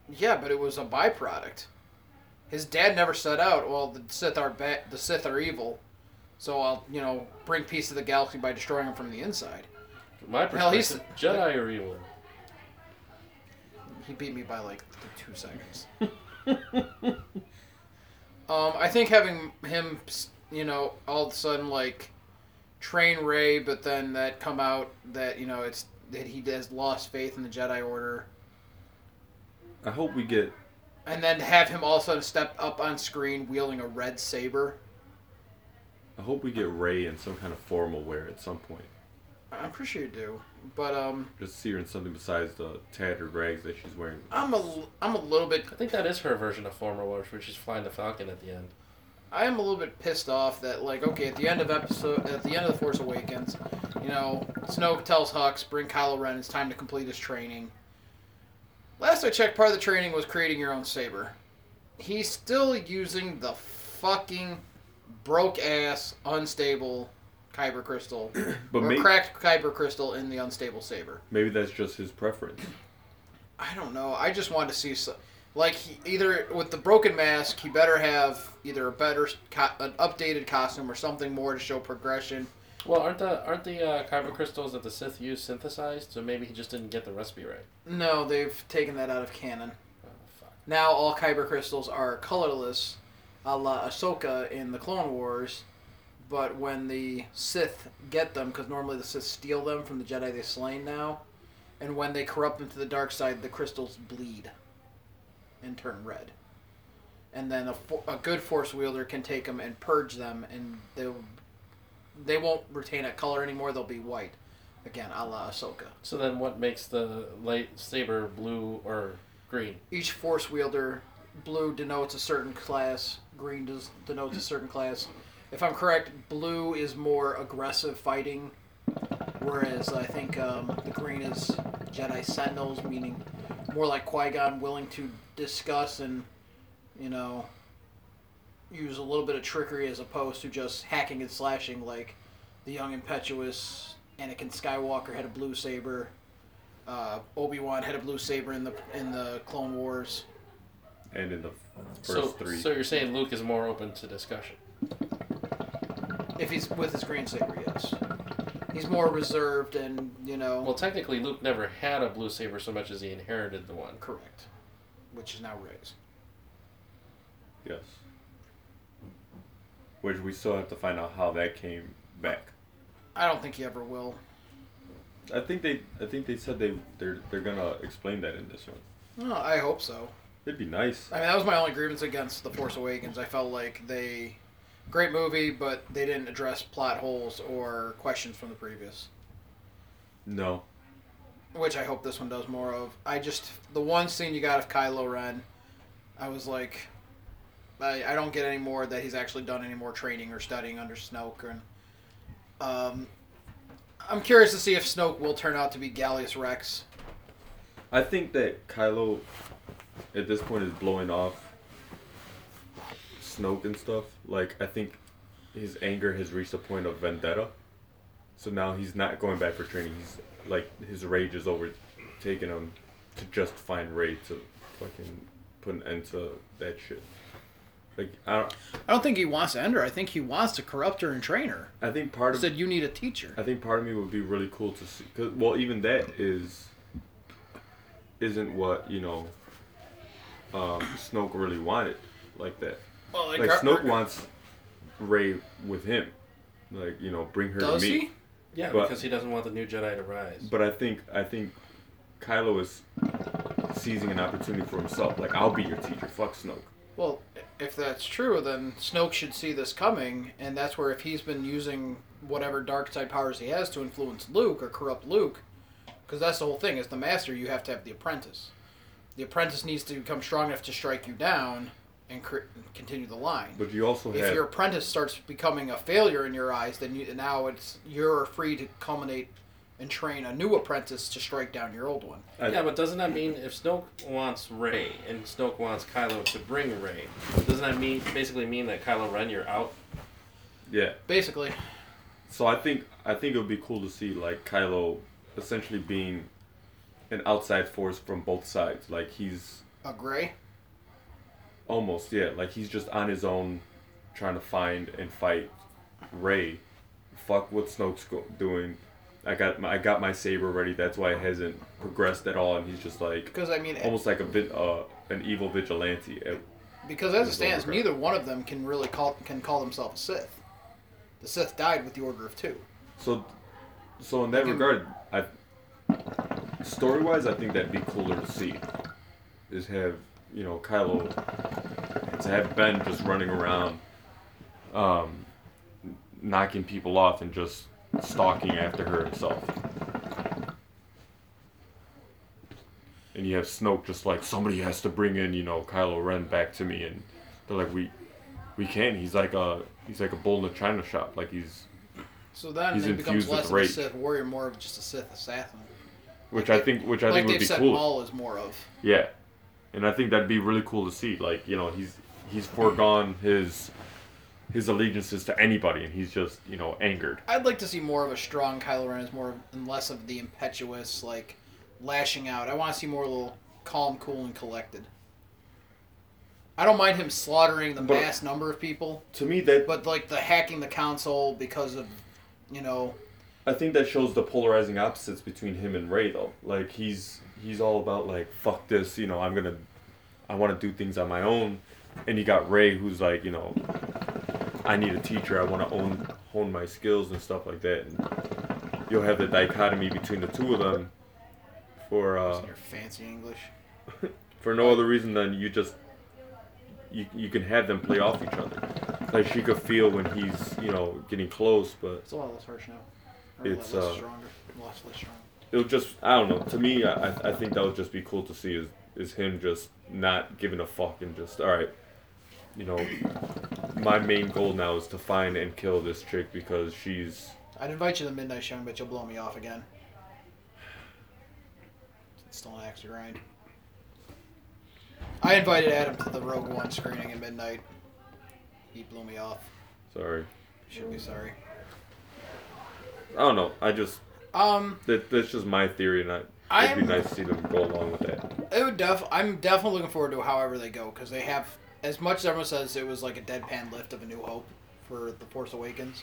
Yeah, but it was a byproduct. His dad never set out, well, the Sith are evil, so I'll, bring peace to the galaxy by destroying them from the inside. From my perspective, Jedi are evil. He beat me by, 2 seconds. I think having him, all of a sudden, train Rey, but then that come out that, it's that he has lost faith in the Jedi Order. I hope we get... And then have him also step up on screen wielding a red saber. I hope we get Rey in some kind of formal wear at some point. I'm pretty sure you do, but just see her in something besides the tattered rags that she's wearing. I'm a little bit... I think that is her version of formal wear, where she's flying the Falcon at the end. I am a little bit pissed off that, like, okay, at the end of The Force Awakens, you know, Snoke tells Hux, bring Kylo Ren, it's time to complete his training. Last I checked, part of the training was creating your own saber. He's still using the fucking broke-ass, unstable Kyber Crystal, cracked Kyber Crystal in the unstable saber. Maybe that's just his preference. I don't know. I just want to see some... Like, either with the broken mask, he better have either a better, an updated costume or something more to show progression. Well, aren't the Kyber crystals that the Sith use synthesized? So maybe he just didn't get the recipe right. No, they've taken that out of canon. Oh, fuck. Now all Kyber crystals are colorless, a la Ahsoka in the Clone Wars. But when the Sith get them, because normally the Sith steal them from the Jedi they've slain now, and when they corrupt them to the dark side, the crystals bleed and turn red, and then a good force wielder can take them and purge them, and they won't retain that color anymore. They'll be white again, a la Ahsoka. So then what makes the lightsaber blue or green? Each force wielder, blue denotes a certain class, green denotes a certain class. If I'm correct, blue is more aggressive fighting, whereas I think the green is Jedi Sentinels, meaning more like Qui-Gon, willing to discuss and, you know, use a little bit of trickery as opposed to just hacking and slashing like the young, impetuous Anakin Skywalker had a blue saber. Obi-Wan had a blue saber in the Clone Wars. And in the first three. So you're saying Luke is more open to discussion? If he's with his green saber, yes. He's more reserved and, you know... Well, technically, Luke never had a blue saber so much as he inherited the one. Correct. Which is now Rey's. Yes. Which we still have to find out how that came back. I don't think he ever will. I think they said they're going to explain that in this one. No, I hope so. It'd be nice. I mean, that was my only grievance against The Force Awakens. I felt like they... Great movie, but they didn't address plot holes or questions from the previous. No. Which I hope this one does more of. The one scene you got of Kylo Ren, I was like, I don't get any more that he's actually done any more training or studying under Snoke. And I'm curious to see if Snoke will turn out to be Gallius Rex. I think that Kylo, at this point, is blowing off Snoke and stuff. Like, I think his anger has reached a point of vendetta, so now he's not going back for training. He's like, his rage is overtaking him to just find Rey to fucking put an end to that shit. Like, I don't think he wants to end her. I think he wants to corrupt her and train her. I think part of... He said you need a teacher. I think part of me would be really cool to see. Cause, well, even that isn't what, you know, Snoke really wanted, like that. Well, like Snoke wants Rey with him. Like, you know, bring her to me. Does he? Yeah, but, because he doesn't want the new Jedi to rise. But I think Kylo is seizing an opportunity for himself. Like, I'll be your teacher. Fuck Snoke. Well, if that's true, then Snoke should see this coming, and that's where, if he's been using whatever dark side powers he has to influence Luke or corrupt Luke, because that's the whole thing. As the master, you have to have the apprentice. The apprentice needs to become strong enough to strike you down and continue the line. But you also if your apprentice starts becoming a failure in your eyes, then you're free to culminate and train a new apprentice to strike down your old one. Yeah, but doesn't that mean if Snoke wants Rey and Snoke wants Kylo to bring Rey, doesn't that basically mean that Kylo Ren, you're out? Yeah. Basically. So I think it would be cool to see, like, Kylo essentially being an outside force from both sides. Like, he's a Grey. Almost, yeah. Like, he's just on his own trying to find and fight Rey. Fuck what Snoke's doing. I got my saber ready. That's why it hasn't progressed at all. And he's just like... Because, I mean... Almost like an evil vigilante. Because as it stands, neither one of them can really call themselves a Sith. The Sith died with the Order of Two. So in that regard, story-wise, I think that'd be cooler to see. Is have, you know, Kylo, to have Ben just running around, knocking people off and just stalking after her himself. And you have Snoke just like, somebody has to bring in, you know, Kylo Ren back to me, and they're like, we can't. He's like a bull in a china shop. Like he's infused with rage. So then it becomes less of a Sith warrior, more of just a Sith assassin. Which I think would be cool. Like Dave said, Maul is more of. Yeah, and I think that'd be really cool to see. Like, you know, he's foregone his allegiances to anybody, and he's just, you know, angered. I'd like to see more of a strong Kylo Ren, and less of the impetuous, like, lashing out. I want to see more a little calm, cool, and collected. I don't mind him slaughtering the mass number of people. To me, but like the hacking the console because of, you know. I think that shows the polarizing opposites between him and Rey, though. Like he's all about like, fuck this, you know. I want to do things on my own, and you got Rey who's like, you know, I need a teacher. I want to hone my skills and stuff like that. And you'll have the dichotomy between the two of them for your fancy English. For no other reason than you just you can have them play off each other. Like she could feel when he's, you know, getting close, but it's a lot less harsh now. It's less strong. It'll just, I don't know. To me, I think that would just be cool to see is him just not giving a fuck and just, all right, you know, my main goal now is to find and kill this chick because she's. I'd invite you to the midnight showing, but you'll blow me off again. It's still an axe to grind. I invited Adam to the Rogue One screening at midnight. He blew me off. Sorry. Should be sorry. I don't know. I just that's just my theory, and it'd be nice to see them go along with that. I'm definitely looking forward to however they go, because they have, as much as everyone says, it was like a deadpan lift of A New Hope for The Force Awakens.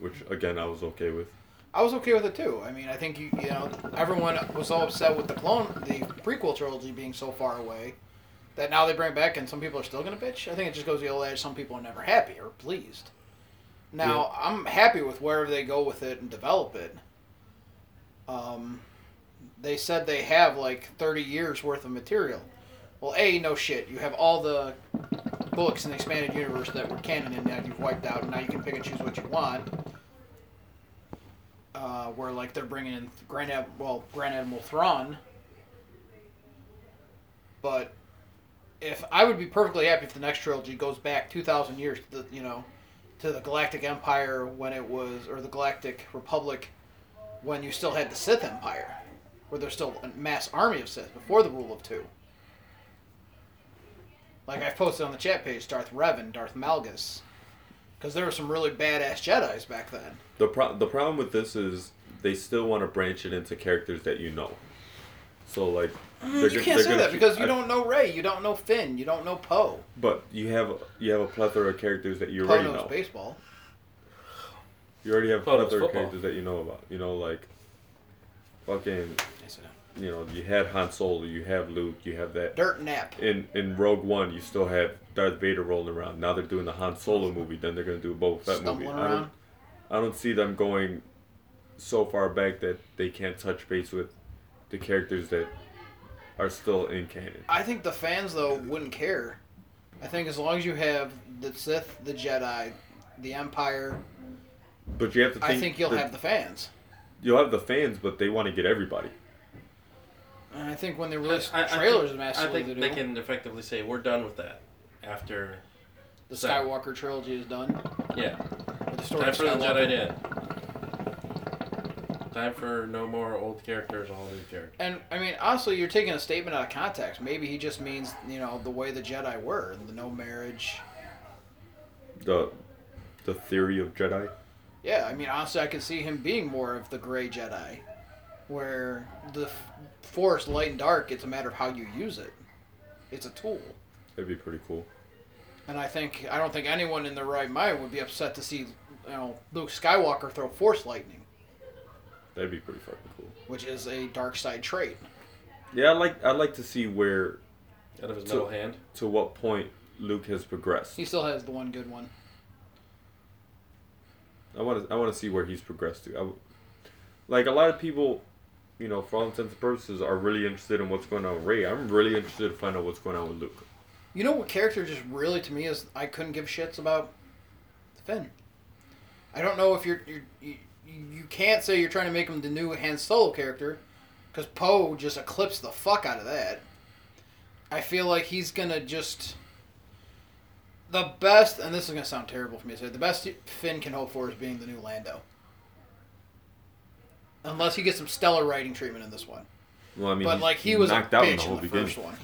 Which again, I was okay with. I was okay with it too. I mean, I think you know, everyone was so upset with the prequel trilogy being so far away that now they bring it back, and some people are still gonna bitch. I think it just goes to the old adage: some people are never happy or pleased. Now, yeah. I'm happy with wherever they go with it and develop it. They said they have, like, 30 years worth of material. Well, A, no shit. You have all the books in the expanded universe that were canon and now you've wiped out, and now you can pick and choose what you want. Where, like, they're bringing in Grand Admiral Thrawn. But if I would be perfectly happy if the next trilogy goes back 2,000 years to the, you know, to the Galactic Empire when it was, or the Galactic Republic when you still had the Sith Empire, where there's still a mass army of Sith before the Rule of Two. Like I've posted on the chat page, Darth Revan, Darth Malgus, because there were some really badass Jedis back then. The problem with this is they still want to branch it into characters that you know. So like you can't say that because you don't know Rey, you don't know Finn, you don't know Poe. But you have a plethora of characters that you already know. Poe knows baseball. You already have a plethora of characters that you know about. You know, like fucking. You know, you had Han Solo, you have Luke, you have that. Dirt nap. In Rogue One, you still have Darth Vader rolling around. Now they're doing the Han Solo movie. Then they're gonna do a Boba Fett movie. I don't see them going so far back that they can't touch base with the characters that are still in canon. I think the fans, though, wouldn't care. I think as long as you have the Sith, the Jedi, the Empire, but you have to think, I think you'll have the fans. You'll have the fans, but they want to get everybody. And I think when they release trailers of Master League, I think they can effectively say, we're done with that after the Skywalker trilogy is done. Yeah. The story time for the Jedi did. Time for no more old characters, all new characters. And, I mean, honestly, you're taking a statement out of context. Maybe he just means, you know, the way the Jedi were. The no marriage. The theory of Jedi? Yeah, I mean, honestly, I could see him being more of the gray Jedi. Where the Force, light and dark, it's a matter of how you use it. It's a tool. That'd be pretty cool. And I don't think anyone in their right mind would be upset to see, you know, Luke Skywalker throw Force lightning. That'd be pretty fucking cool. Which is a dark side trait. Yeah, I'd like to see where out of his metal hand. To what point Luke has progressed. He still has the one good one. I want to see where he's progressed to. Like, a lot of people, you know, for all intents and purposes, are really interested in what's going on with Rey. I'm really interested to find out what's going on with Luke. You know what character just really, to me, is I couldn't give shits about? Finn. I don't know if you can't say you're trying to make him the new Han Solo character, because Poe just eclipsed the fuck out of that. I feel like he's gonna just... The best, and this is gonna sound terrible for me to say, the best Finn can hope for is being the new Lando. Unless he gets some stellar writing treatment in this one. Well, I mean, but like, he was knocked out in the whole beginning. First one.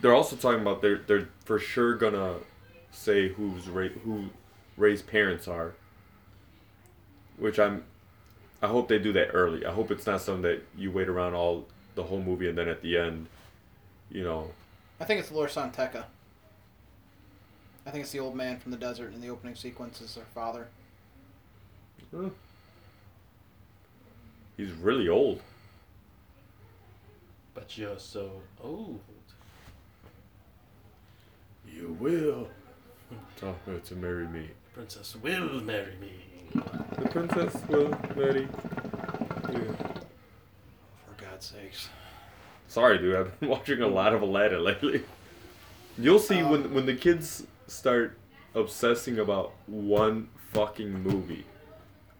They're also talking about they're for sure gonna say who Rey's parents are, which I hope they do that early. I hope it's not something that you wait around the whole movie and then at the end, you know. I think it's Lor San Tekka. I think it's the old man from the desert in the opening sequence is their father. Huh. He's really old. But you're so old. You will. Tell her to marry me. The princess will marry me. The princess will marry you. For God's sakes. Sorry, dude. I've been watching a lot of Aladdin lately. You'll see when the kids start obsessing about one fucking movie.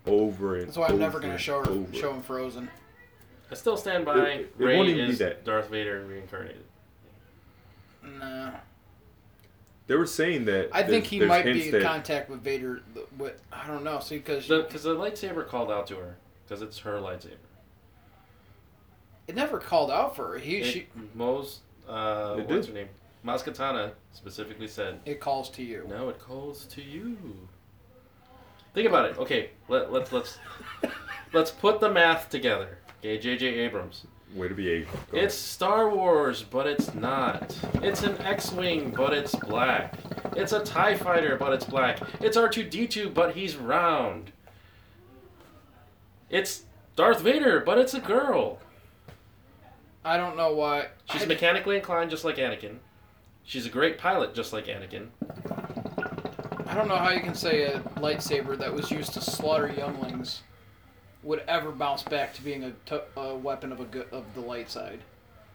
Over and over. That's why I'm never going to show him Frozen. I still stand by Rey is Darth Vader reincarnated. Nah. They were saying that... I think he might be in contact with Vader. But I don't know. See, because... Because the lightsaber called out to her. Because it's her lightsaber. It never called out for her. What's her name? Maz Kanata specifically said... It calls to you. No, it calls to you. Think about it. Okay, let's put the math together. Okay, J.J. Abrams. Way to be Abrams. It's Star Wars, but it's not. It's an X-Wing, but it's black. It's a TIE Fighter, but it's black. It's R2-D2, but he's round. It's Darth Vader, but it's a girl. I don't know why. She's mechanically inclined, just like Anakin. She's a great pilot, just like Anakin. I don't know how you can say a lightsaber that was used to slaughter younglings would ever bounce back to being a weapon of the light side.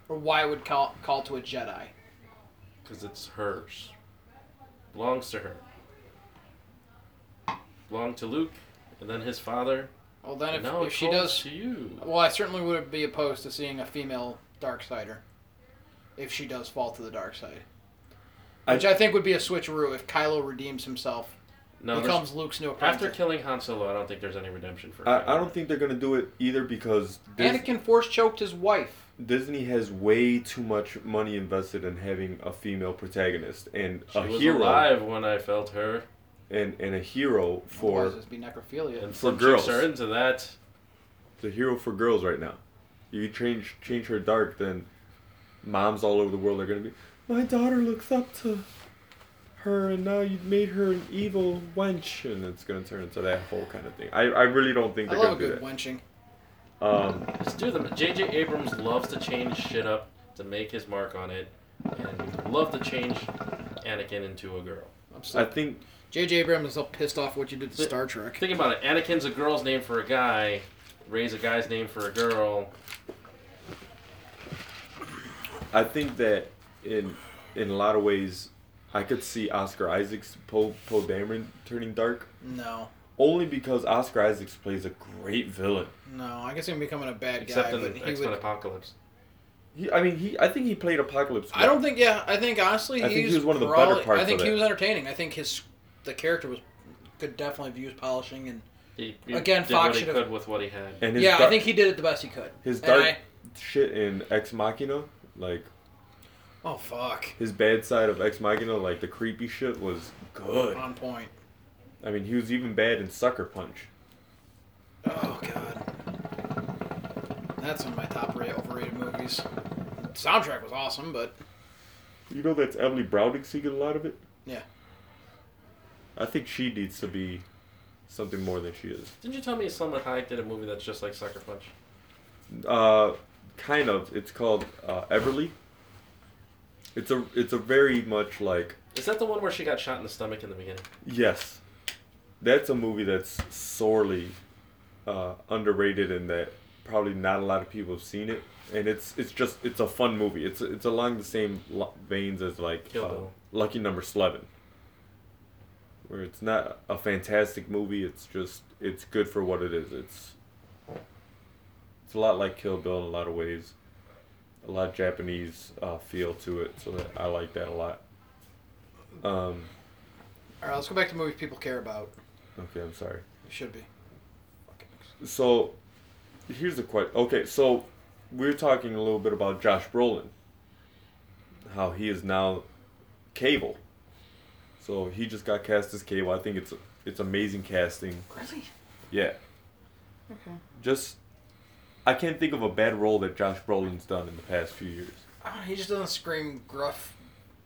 Or why it would call to a Jedi. Because it's hers. Belongs to her. Belonged to Luke, and then his father. Well, then if she does... To you. Well, I certainly wouldn't be opposed to seeing a female Darksider. If she does fall to the dark side. Which I think would be a switcheroo if Kylo redeems himself. No, becomes Luke's new apprentice. After killing Han Solo, I don't think there's any redemption for Kylo. I don't think they're going to do it either because... Anakin force-choked his wife. Disney has way too much money invested in having a female protagonist. And she was hero, alive when I felt her. And a hero for... Otherwise it'd be necrophilia. And some girls are into that. It's a hero for girls right now. You change her dark, then moms all over the world are going to be... My daughter looks up to her, and now you've made her an evil wench, and it's going to turn into that whole kind of thing. I really don't think they're going to do that. I love good wenching. Just do them. J.J. Abrams loves to change shit up to make his mark on it, and love to change Anakin into a girl. I think... J.J. Abrams is all pissed off what you did to Star Trek. Think about it. Anakin's a girl's name for a guy. Rey's a guy's name for a girl. I think that... In a lot of ways, I could see Oscar Isaac's Poe Dameron turning dark. No. Only because Oscar Isaac plays a great villain. No, I guess him becoming a bad guy. Except in X-Men Apocalypse. I think he played Apocalypse well. I don't think. Yeah, I think honestly, he was one of the better parts. I think he was entertaining. I think the character could definitely have used polishing and he did Fox what he could with what he had. And I think he did it the best he could. His dark shit in Ex Machina, like. Oh, fuck. His bad side of Ex Machina, like the creepy shit, was good. On point. I mean, he was even bad in Sucker Punch. Oh, God. That's one of my top overrated movies. The soundtrack was awesome, but... You know that's Emily Browning singing a lot of it? Yeah. I think she needs to be something more than she is. Didn't you tell me Salma Hayek did a movie that's just like Sucker Punch? Kind of. It's called Everly. It's a very much like... Is that the one where she got shot in the stomach in the beginning? Yes. That's a movie that's sorely underrated in that probably not a lot of people have seen it, and it's a fun movie. It's along the same veins as like Lucky Number 11, where it's not a fantastic movie. It's good for what it is. It's a lot like Kill Bill in a lot of ways, a lot of Japanese feel to it. So that, I like that a lot. All right, let's go back to movies people care about. Okay, I'm sorry. You should be. Okay. So, here's the question. Okay, so we're talking a little bit about Josh Brolin, how he is now Cable. So he just got cast as Cable. I think it's amazing casting. Really? Yeah. Okay. Just, I can't think of a bad role that Josh Brolin's done in the past few years. I don't know, he just doesn't scream gruff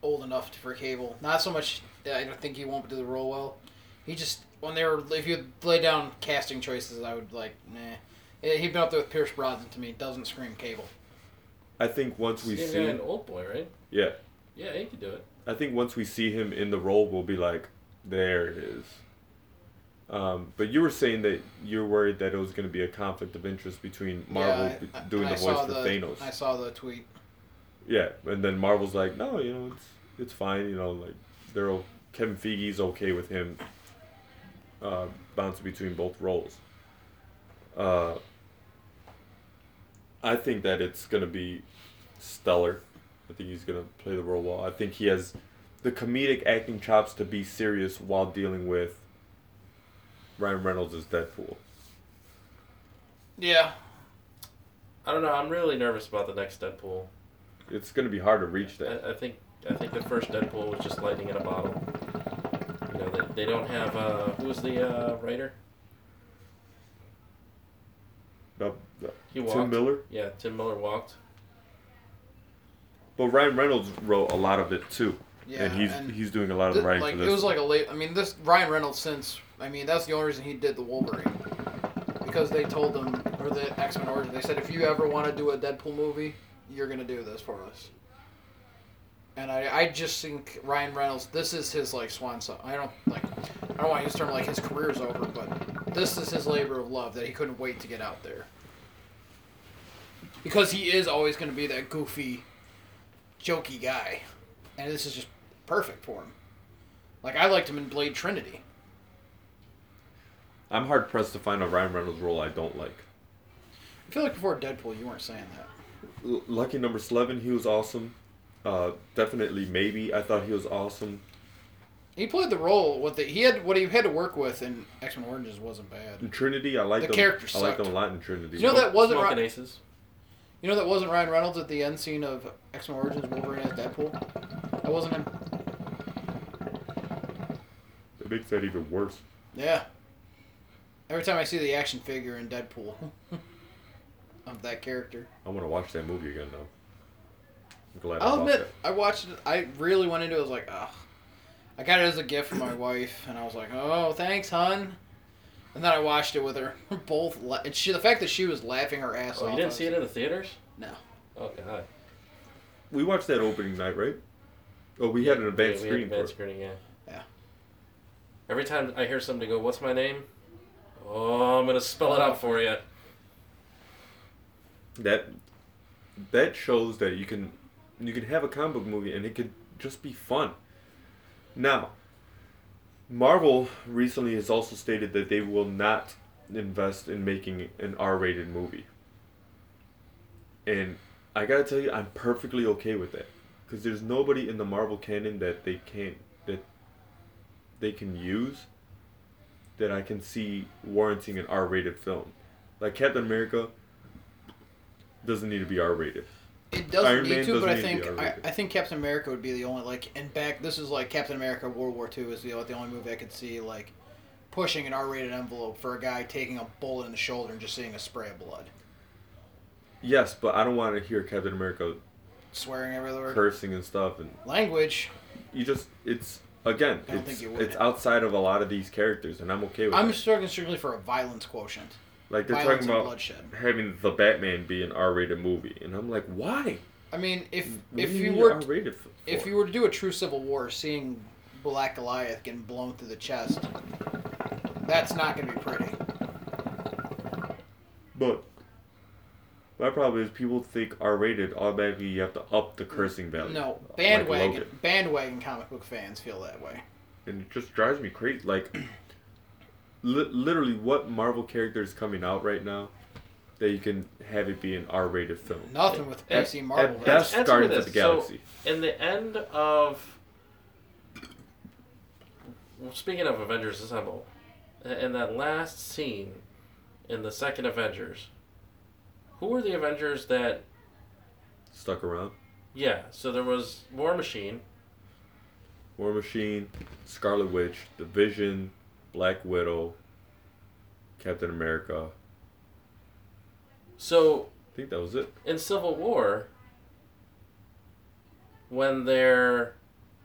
old enough for Cable. Not so much that I don't think he won't do the role well. He just, when they were, if you lay down casting choices, I would like, nah. He'd been up there with Pierce Brosnan to me. Doesn't scream Cable. I think once we see an old boy, right? Yeah. Yeah, he could do it. I think once we see him in the role, we'll be like, there it is. But you were saying that you're worried that it was going to be a conflict of interest between Marvel doing the voice for Thanos. I saw the tweet. Yeah, and then Marvel's like, no, you know, it's fine. You know, like Kevin Feige's okay with him bouncing between both roles. I think that it's going to be stellar. I think he's going to play the role well. I think he has the comedic acting chops to be serious while dealing with Ryan Reynolds as Deadpool. Yeah. I don't know. I'm really nervous about the next Deadpool. It's going to be hard to reach that. I think the first Deadpool was just lightning in a bottle. You know, they don't have... who's the writer? He walked. Tim Miller? Yeah, Tim Miller walked. But Ryan Reynolds wrote a lot of it too, yeah, and he's doing a lot of the writing for this. It was like a late. I mean, this Ryan Reynolds that's the only reason he did the Wolverine, because they told him, or the X-Men origin, they said if you ever want to do a Deadpool movie, you're gonna do this for us. And I just think Ryan Reynolds, this is his like swan song. I don't want to use the term like his career's over, but this is his labor of love that he couldn't wait to get out there, because he is always gonna be that goofy, jokey guy, and this is just perfect for him. Like, I liked him in Blade Trinity. I'm hard pressed to find a Ryan Reynolds role I don't like. I feel like before Deadpool, you weren't saying that. Lucky Number 11, he was awesome. Definitely, maybe I thought he was awesome. He played the role. What he had to work with in X-Men Origins wasn't bad. In Trinity, I liked the character. I liked him a lot in Trinity. You know that wasn't Smoking Aces. You know that wasn't Ryan Reynolds at the end scene of X-Men Origins Wolverine as Deadpool? That wasn't him. That makes that even worse. Yeah. Every time I see the action figure in Deadpool of that character, I want to watch that movie again, though. I'm glad I'll admit, I watched it. I really went into it. I was like, ugh. I got it as a gift from my wife, and I was like, oh, thanks, hon. And then I watched it with her. Both, and the fact that she was laughing her ass off. You didn't see it in the theaters? No. Oh God. We watched that opening night, right? Oh, we had an advanced screening. Yeah. Every time I hear somebody go, "What's my name?" Oh, I'm gonna spell it out for you. That shows that you can have a comic book movie and it could just be fun. Now, Marvel recently has also stated that they will not invest in making an R-rated movie. And I gotta tell you, I'm perfectly okay with that. Because there's nobody in the Marvel canon that they can use that I can see warranting an R-rated film. Like Captain America doesn't need to be R-rated. It doesn't Iron need Man to, doesn't but need I think to I think Captain America would be the only like. And back, this is like Captain America World War II is the only movie I could see like pushing an R-rated envelope for a guy taking a bullet in the shoulder and just seeing a spray of blood. Yes, but I don't want to hear Captain America swearing everywhere, cursing and stuff, and language. It's outside of a lot of these characters, and I'm okay with. I'm struggling strictly for a violence quotient. Like, they're violence talking about bloodshed. Having the Batman be an R-rated movie, and I'm like, why? I mean, if you were to do a true Civil War, seeing Black Goliath getting blown through the chest, that's not going to be pretty. But my problem is people think R-rated automatically you have to up the cursing value. No, bandwagon comic book fans feel that way. And it just drives me crazy. Like, literally, what Marvel character is coming out right now that you can have it be an R-rated film? Nothing with PC Marvel. At best, Guardians of the Galaxy. So, in the end of... Well, speaking of Avengers Assemble, in that last scene in the second Avengers, who were the Avengers that... Stuck around? Yeah, so there was War Machine, Scarlet Witch, The Vision, Black Widow, Captain America. So I think that was it. In Civil War, when they're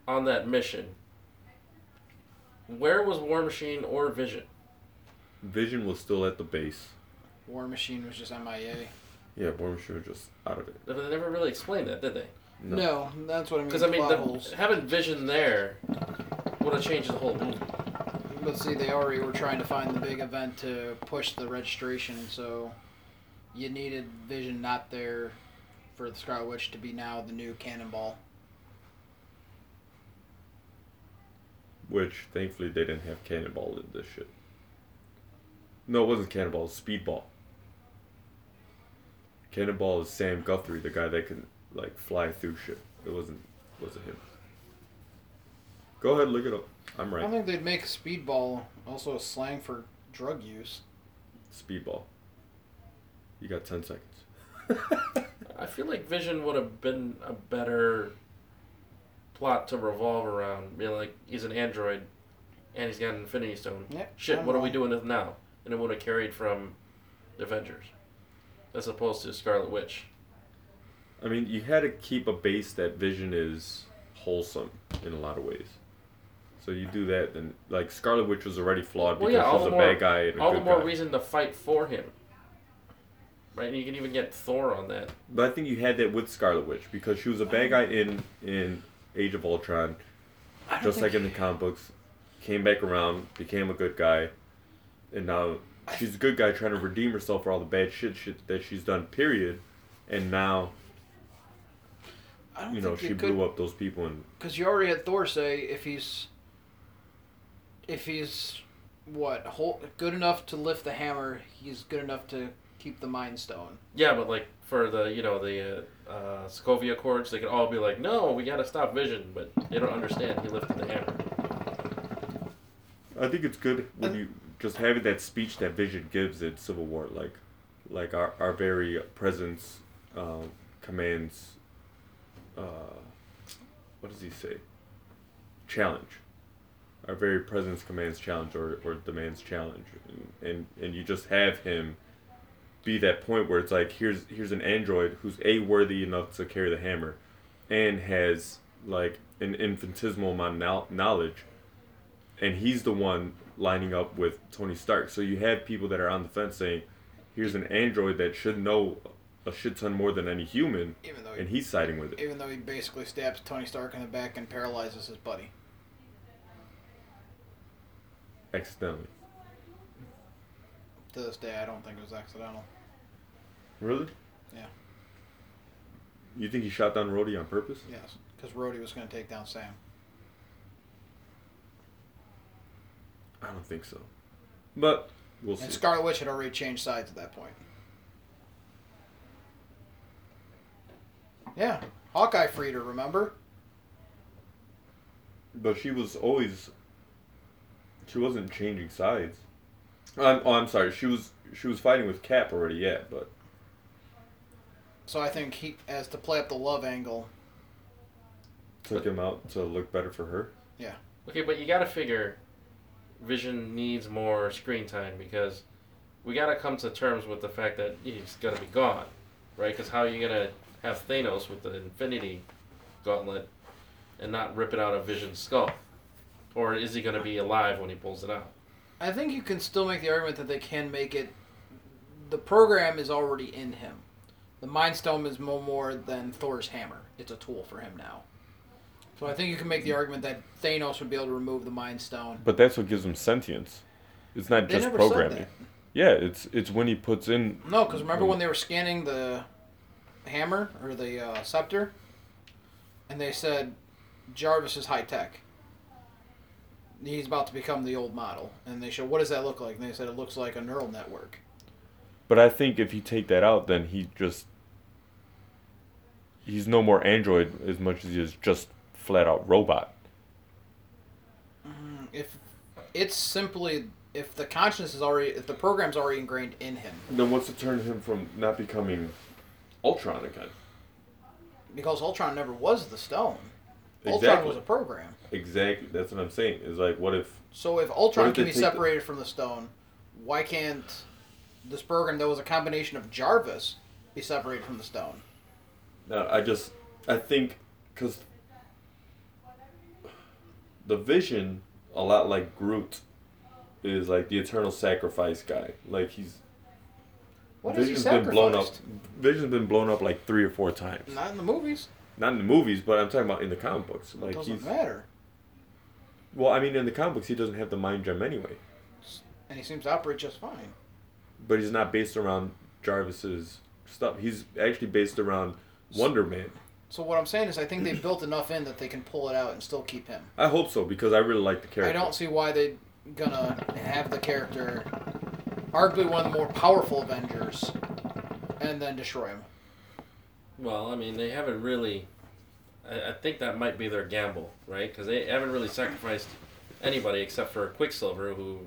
on that mission, where was War Machine or Vision? Vision was still at the base. War Machine was just MIA. Yeah, War Machine was just out of it. But they never really explained that, did they? No, that's what I mean. Because, I mean, having Vision there would have changed the whole movie. But see, they already were trying to find the big event to push the registration, so you needed Vision not there for the Scarlet Witch to be now the new Cannonball. Which, thankfully, they didn't have Cannonball in this shit. No, it wasn't Cannonball, it was Speedball. Cannonball is Sam Guthrie, the guy that can... like, fly through shit. It wasn't him. Go ahead, look it up. I'm right. I don't think they'd make Speedball also a slang for drug use. Speedball. You got 10 seconds. I feel like Vision would have been a better plot to revolve around. Being like, he's an android, and he's got an Infinity Stone. Yep, shit, what are we doing with now? And it would have carried from the Avengers. As opposed to Scarlet Witch. I mean, you had to keep a base that Vision is wholesome in a lot of ways. So you do that, and like Scarlet Witch was already flawed because she's a bad guy and a good guy. All the more reason to fight for him. Right? And you can even get Thor on that. But I think you had that with Scarlet Witch because she was a bad guy in Age of Ultron, just like in the comic books, came back around, became a good guy, and now she's a good guy trying to redeem herself for all the bad shit that she's done, period. And now... she blew up those people, and because you already had Thor say if he's good enough to lift the hammer, he's good enough to keep the Mind Stone. Yeah, but like for the the Sokovia Accords, they could all be like, no, we gotta stop Vision, but they don't understand he lifted the hammer. I think it's good when you just having that speech that Vision gives in Civil War, like our very presence commands. What does he say? Challenge. Our very presence commands challenge or demands challenge. And you just have him be that point where it's like, here's an android who's worthy enough to carry the hammer and has like an infinitesimal amount of knowledge, and he's the one lining up with Tony Stark. So you have people that are on the fence saying, here's an android that should know a shit ton more than any human, and he's siding with it. Even though he basically stabs Tony Stark in the back and paralyzes his buddy. Accidentally. To this day, I don't think it was accidental. Really? Yeah. You think he shot down Rhodey on purpose? Yes, because Rhodey was going to take down Sam. I don't think so. But we'll see. And Scarlet Witch had already changed sides at that point. Yeah, Hawkeye freed her, remember? But she wasn't changing sides. I'm sorry, she was fighting with Cap already, yeah, but... So I think as to play up the love angle... Took him out to look better for her? Yeah. Okay, but you gotta figure Vision needs more screen time because we gotta come to terms with the fact that he's gonna be gone, right? Because how are you gonna... have Thanos with the Infinity Gauntlet and not rip it out of Vision's skull? Or is he going to be alive when he pulls it out? I think you can still make the argument that they can make it... The program is already in him. The Mind Stone is more than Thor's hammer. It's a tool for him now. So I think you can make the argument that Thanos would be able to remove the Mind Stone. But that's what gives him sentience. It's not just programming. Yeah, it's when he puts in... No, because remember when they were scanning the hammer or the scepter? And they said, Jarvis is high tech. He's about to become the old model. And they showed, what does that look like? And they said, it looks like a neural network. But I think if you take that out, then he just... He's no more android as much as he is just flat-out robot. If it's simply... If the consciousness is already... If the program's already ingrained in him... Then what's to turn him from not becoming Ultron again? Because Ultron never was the stone. Exactly. Ultron was a program. Exactly. That's what I'm saying. It's like, what if... So if Ultron can be separated from the stone, why can't this program that was a combination of Jarvis be separated from the stone? No, I think... Because the Vision, a lot like Groot... is like the eternal sacrifice guy. Like he's... What is he sacrificed? Vision's been blown up like 3 or 4 times. Not in the movies. Not in the movies, but I'm talking about in the comic books. Like, it doesn't matter. Well, I mean, in the comic books, he doesn't have the mind gem anyway. And he seems to operate just fine. But he's not based around Jarvis's stuff. He's actually based around Wonder Man. So what I'm saying is I think they've built enough in that they can pull it out and still keep him. I hope so, because I really like the character. I don't see why they... gonna have the character, arguably one of the more powerful Avengers, and then destroy him. Well, I mean, they haven't really... I think that might be their gamble, right? Because they haven't really sacrificed anybody except for Quicksilver, who...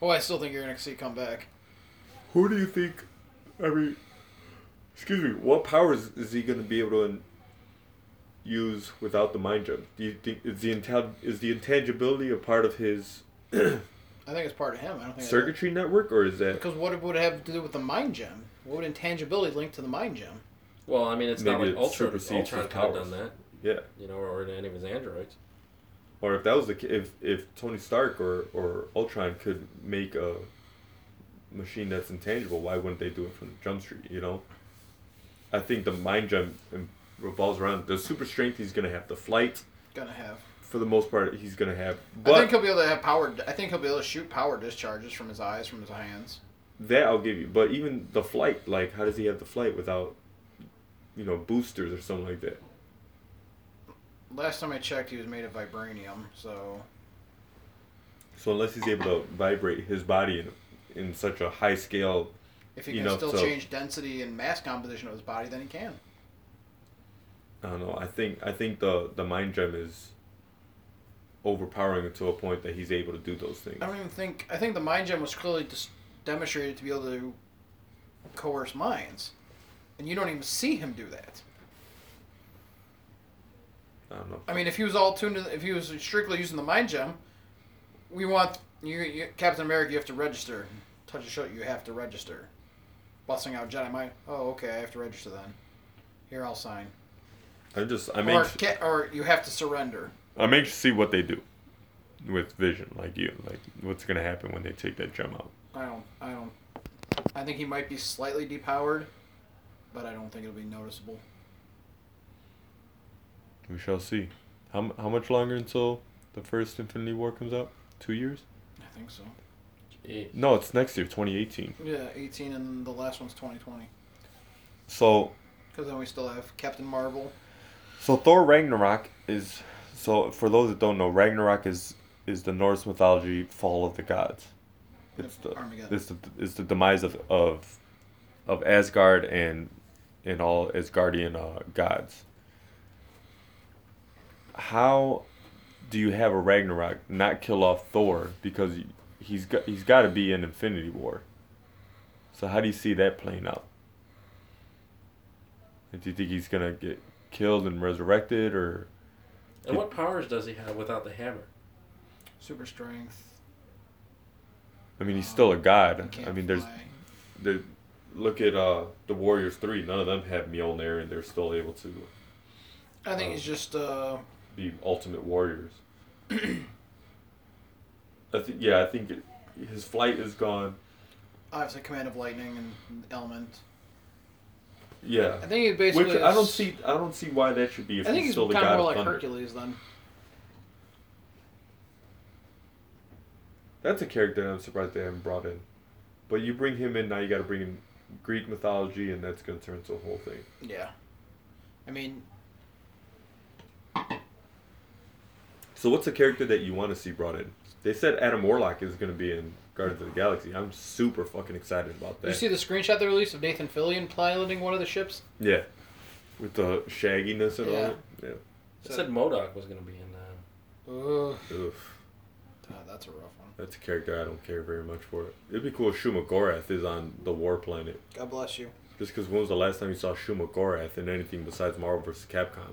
Oh, I still think you're gonna see come back. Who do you think... Excuse me, what powers is he gonna be able to use without the mind gem? Do you think is the intangibility a part of his... I think it's part of him. I don't think circuitry network, or is that... Because what would it have to do with the mind gem? What would intangibility link to the mind gem? Well, I mean, it's maybe not like Ultron could have done that. Yeah, you know, or any of his androids. Or if that was the if Tony Stark or Ultron could make a machine that's intangible, why wouldn't they do it from Jump Street? You know, I think the mind gem revolves around the super strength he's gonna have, the flight gonna have. For the most part, he's going to have... But I think he'll be able to have power... I think he'll be able to shoot power discharges from his eyes, from his hands. That I'll give you. But even the flight, like, how does he have the flight without, you know, boosters or something like that? Last time I checked, he was made of vibranium, so... So unless he's able to vibrate his body in such a high scale... If he can still change density and mass composition of his body, then he can. I don't know. I think the mind gem is... overpowering it to a point that he's able to do those things. I don't even think... I think the mind gem was clearly demonstrated to be able to coerce minds. And you don't even see him do that. I don't know. I mean, if he was all tuned in... If he was strictly using the mind gem, we want... you Captain America, you have to register. Touch a shirt, you have to register. Busting out Jedi mind... Oh, okay, I have to register then. Here, I'll sign. Or you have to surrender. I'm anxious to see what they do with Vision, like you. Like, what's going to happen when they take that gem out? I don't. I think he might be slightly depowered, but I don't think it'll be noticeable. We shall see. How much longer until the first Infinity War comes out? 2 years? I think so. Jeez. No, it's next year, 2018. Yeah, 18, and the last one's 2020. So... Because then we still have Captain Marvel. So Thor Ragnarok is... So, for those that don't know, Ragnarok is the Norse mythology fall of the gods. It's the demise of Asgard and all Asgardian gods. How do you have a Ragnarok not kill off Thor, because he's got to be in Infinity War? So how do you see that playing out? Do you think he's gonna get killed and resurrected, or? And what powers does he have without the hammer? Super strength. I mean, he's still a god. I mean, there's look at the Warriors 3. None of them have Mjolnir, and they're still able to. I think he's just the ultimate warriors. I think his flight is gone. Obviously, command of lightning and element. Yeah, I think he basically. Which I don't see. I don't see why that should be. I think he's kind of more like Hercules then. That's a character I'm surprised they haven't brought in. But you bring him in, now you got to bring in Greek mythology, and that's going to turn into a whole thing. Yeah. I mean... So what's a character that you want to see brought in? They said Adam Warlock is going to be in Guardians of the Galaxy. I'm super fucking excited about that. Did you see the screenshot they released of Nathan Fillion piloting one of the ships? Yeah. With the shagginess and all that? Yeah. They said MODOK was going to be in that. Oof. God, that's a rough one. That's a character I don't care very much for. It'd be cool if Shuma Gorath is on the War Planet. God bless you. Just because when was the last time you saw Shuma Gorath in anything besides Marvel vs. Capcom?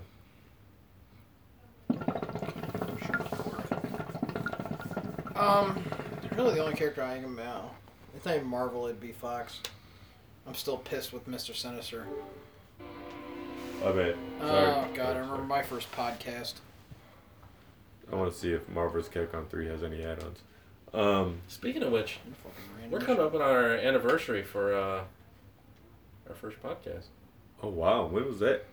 Really the only character I am now. It's not even Marvel, it'd be Fox. I'm still pissed with Mr. Sinister. I bet. Oh, God, I remember my first podcast. I want to see if Marvel vs. Capcom 3 has any add-ons. Speaking of which, we're coming up on our anniversary for our first podcast. Oh, wow. When was that?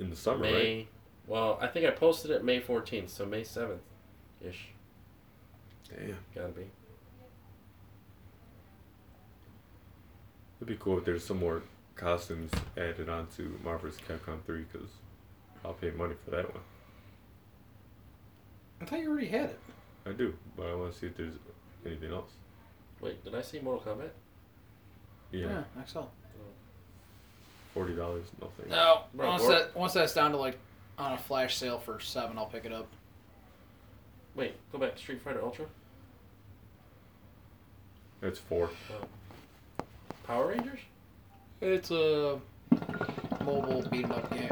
In the summer, right? Well, I think I posted it May 14th, so May 7th-ish. Damn. Gotta be. It'd be cool if there's some more costumes added on to Marvel vs. Capcom 3, because I'll pay money for that one. I thought you already had it. I do, but I want to see if there's anything else. Wait, did I see Mortal Kombat? Yeah. Yeah, I saw. $40, nothing. No, bro, once that's down to like on a flash sale for $7, I'll pick it up. Wait, go back to Street Fighter Ultra? That's $4. Oh. Power Rangers? It's a mobile beat 'em up game.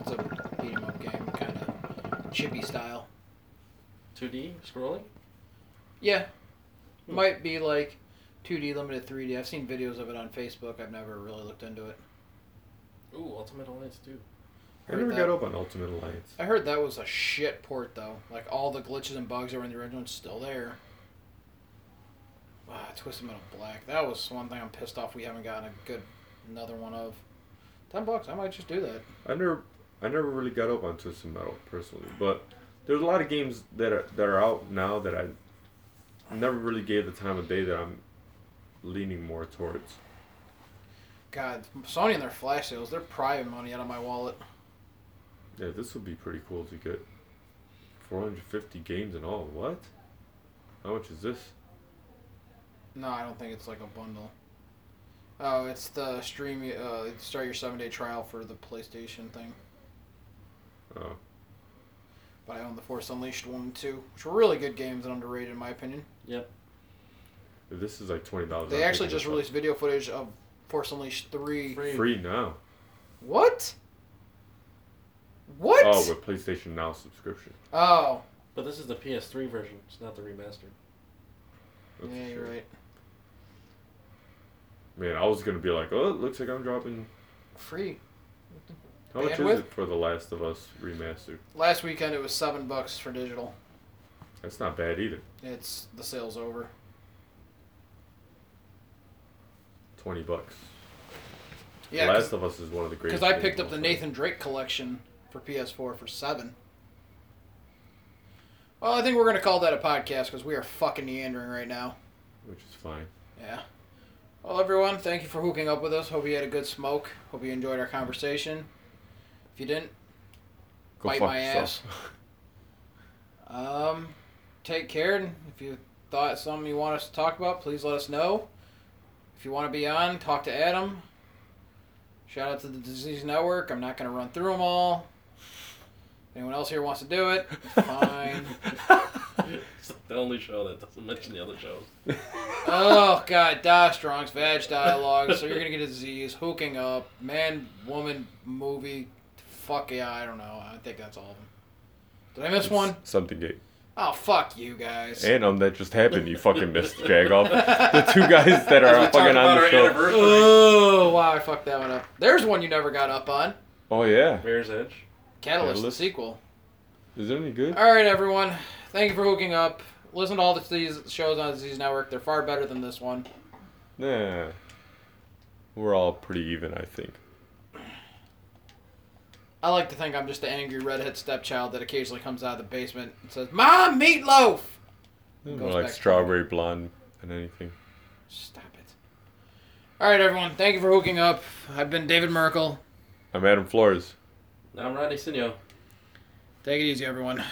It's a beat 'em up game, kind of chibi style. 2D scrolling? Yeah. Might be like 2D limited 3D. I've seen videos of it on Facebook. I've never really looked into it. Ooh, Ultimate Alliance too. I never got up on Ultimate Alliance. I heard that was a shit port though. Like all the glitches and bugs that were in the original are still there. Ah, Twisted Metal Black. That was one thing I'm pissed off we haven't gotten a good another one of. $10, I might just do that. I never really got up on Twisted Metal personally, but there's a lot of games that are out now that I never really gave the time of day that I'm leaning more towards. God, Sony and their flash sales, they're prying money out of my wallet. Yeah, this would be pretty cool to get 450 games and all. What? How much is this? No, I don't think it's like a bundle. Oh, it's the stream, start your 7-day trial for the PlayStation thing. Oh. But I own The Force Unleashed 1 and 2, which were really good games and underrated in my opinion. Yep. This is like $20. They actually just released video footage of Force Unleashed 3. Free now. What? What? Oh, with PlayStation Now subscription. Oh. But this is the PS3 version. It's not the remastered. That's yeah, you're right. Man, I was going to be like, oh, it looks like I'm dropping... Free. How much is it for The Last of Us Remastered? Last weekend it was $7 for digital. That's not bad either. It's the sale's over. $20. Yeah, The Last of Us is one of the greatest. Because I picked up the Nathan Drake collection for PS4 for $7. Well, I think we're going to call that a podcast because we are fucking meandering right now. Which is fine. Yeah. Well, everyone, thank you for hooking up with us. Hope you had a good smoke. Hope you enjoyed our conversation. If you didn't, go bite my ass. Take care. And if you thought something you want us to talk about, please let us know. If you want to be on, talk to Adam. Shout out to the Disease Network. I'm not going to run through them all. If anyone else here wants to do it, fine. It's the only show that doesn't mention the other shows. Oh, God. Dostrongs, Vag Dialogues, So You're Gonna Get a Disease, Hooking Up, Man, Woman, Movie... Fuck yeah, I don't know. I think that's all of them. Did I miss one? Something gay. Oh, fuck you guys. And that just happened. You fucking missed Jagoff. The two guys that are fucking on the show. Oh, wow, I fucked that one up. There's one you never got up on. Oh, yeah. Bear's Edge. Catalyst, the sequel. Is it any good? All right, everyone. Thank you for hooking up. Listen to all these shows on the Disease Network. They're far better than this one. Nah. We're all pretty even, I think. I like to think I'm just an angry redhead stepchild that occasionally comes out of the basement and says, Mom, meatloaf! More like strawberry blonde than anything. Stop it. All right, everyone. Thank you for hooking up. I've been David Merkel. I'm Adam Flores. And I'm Rodney Cineo. Take it easy, everyone.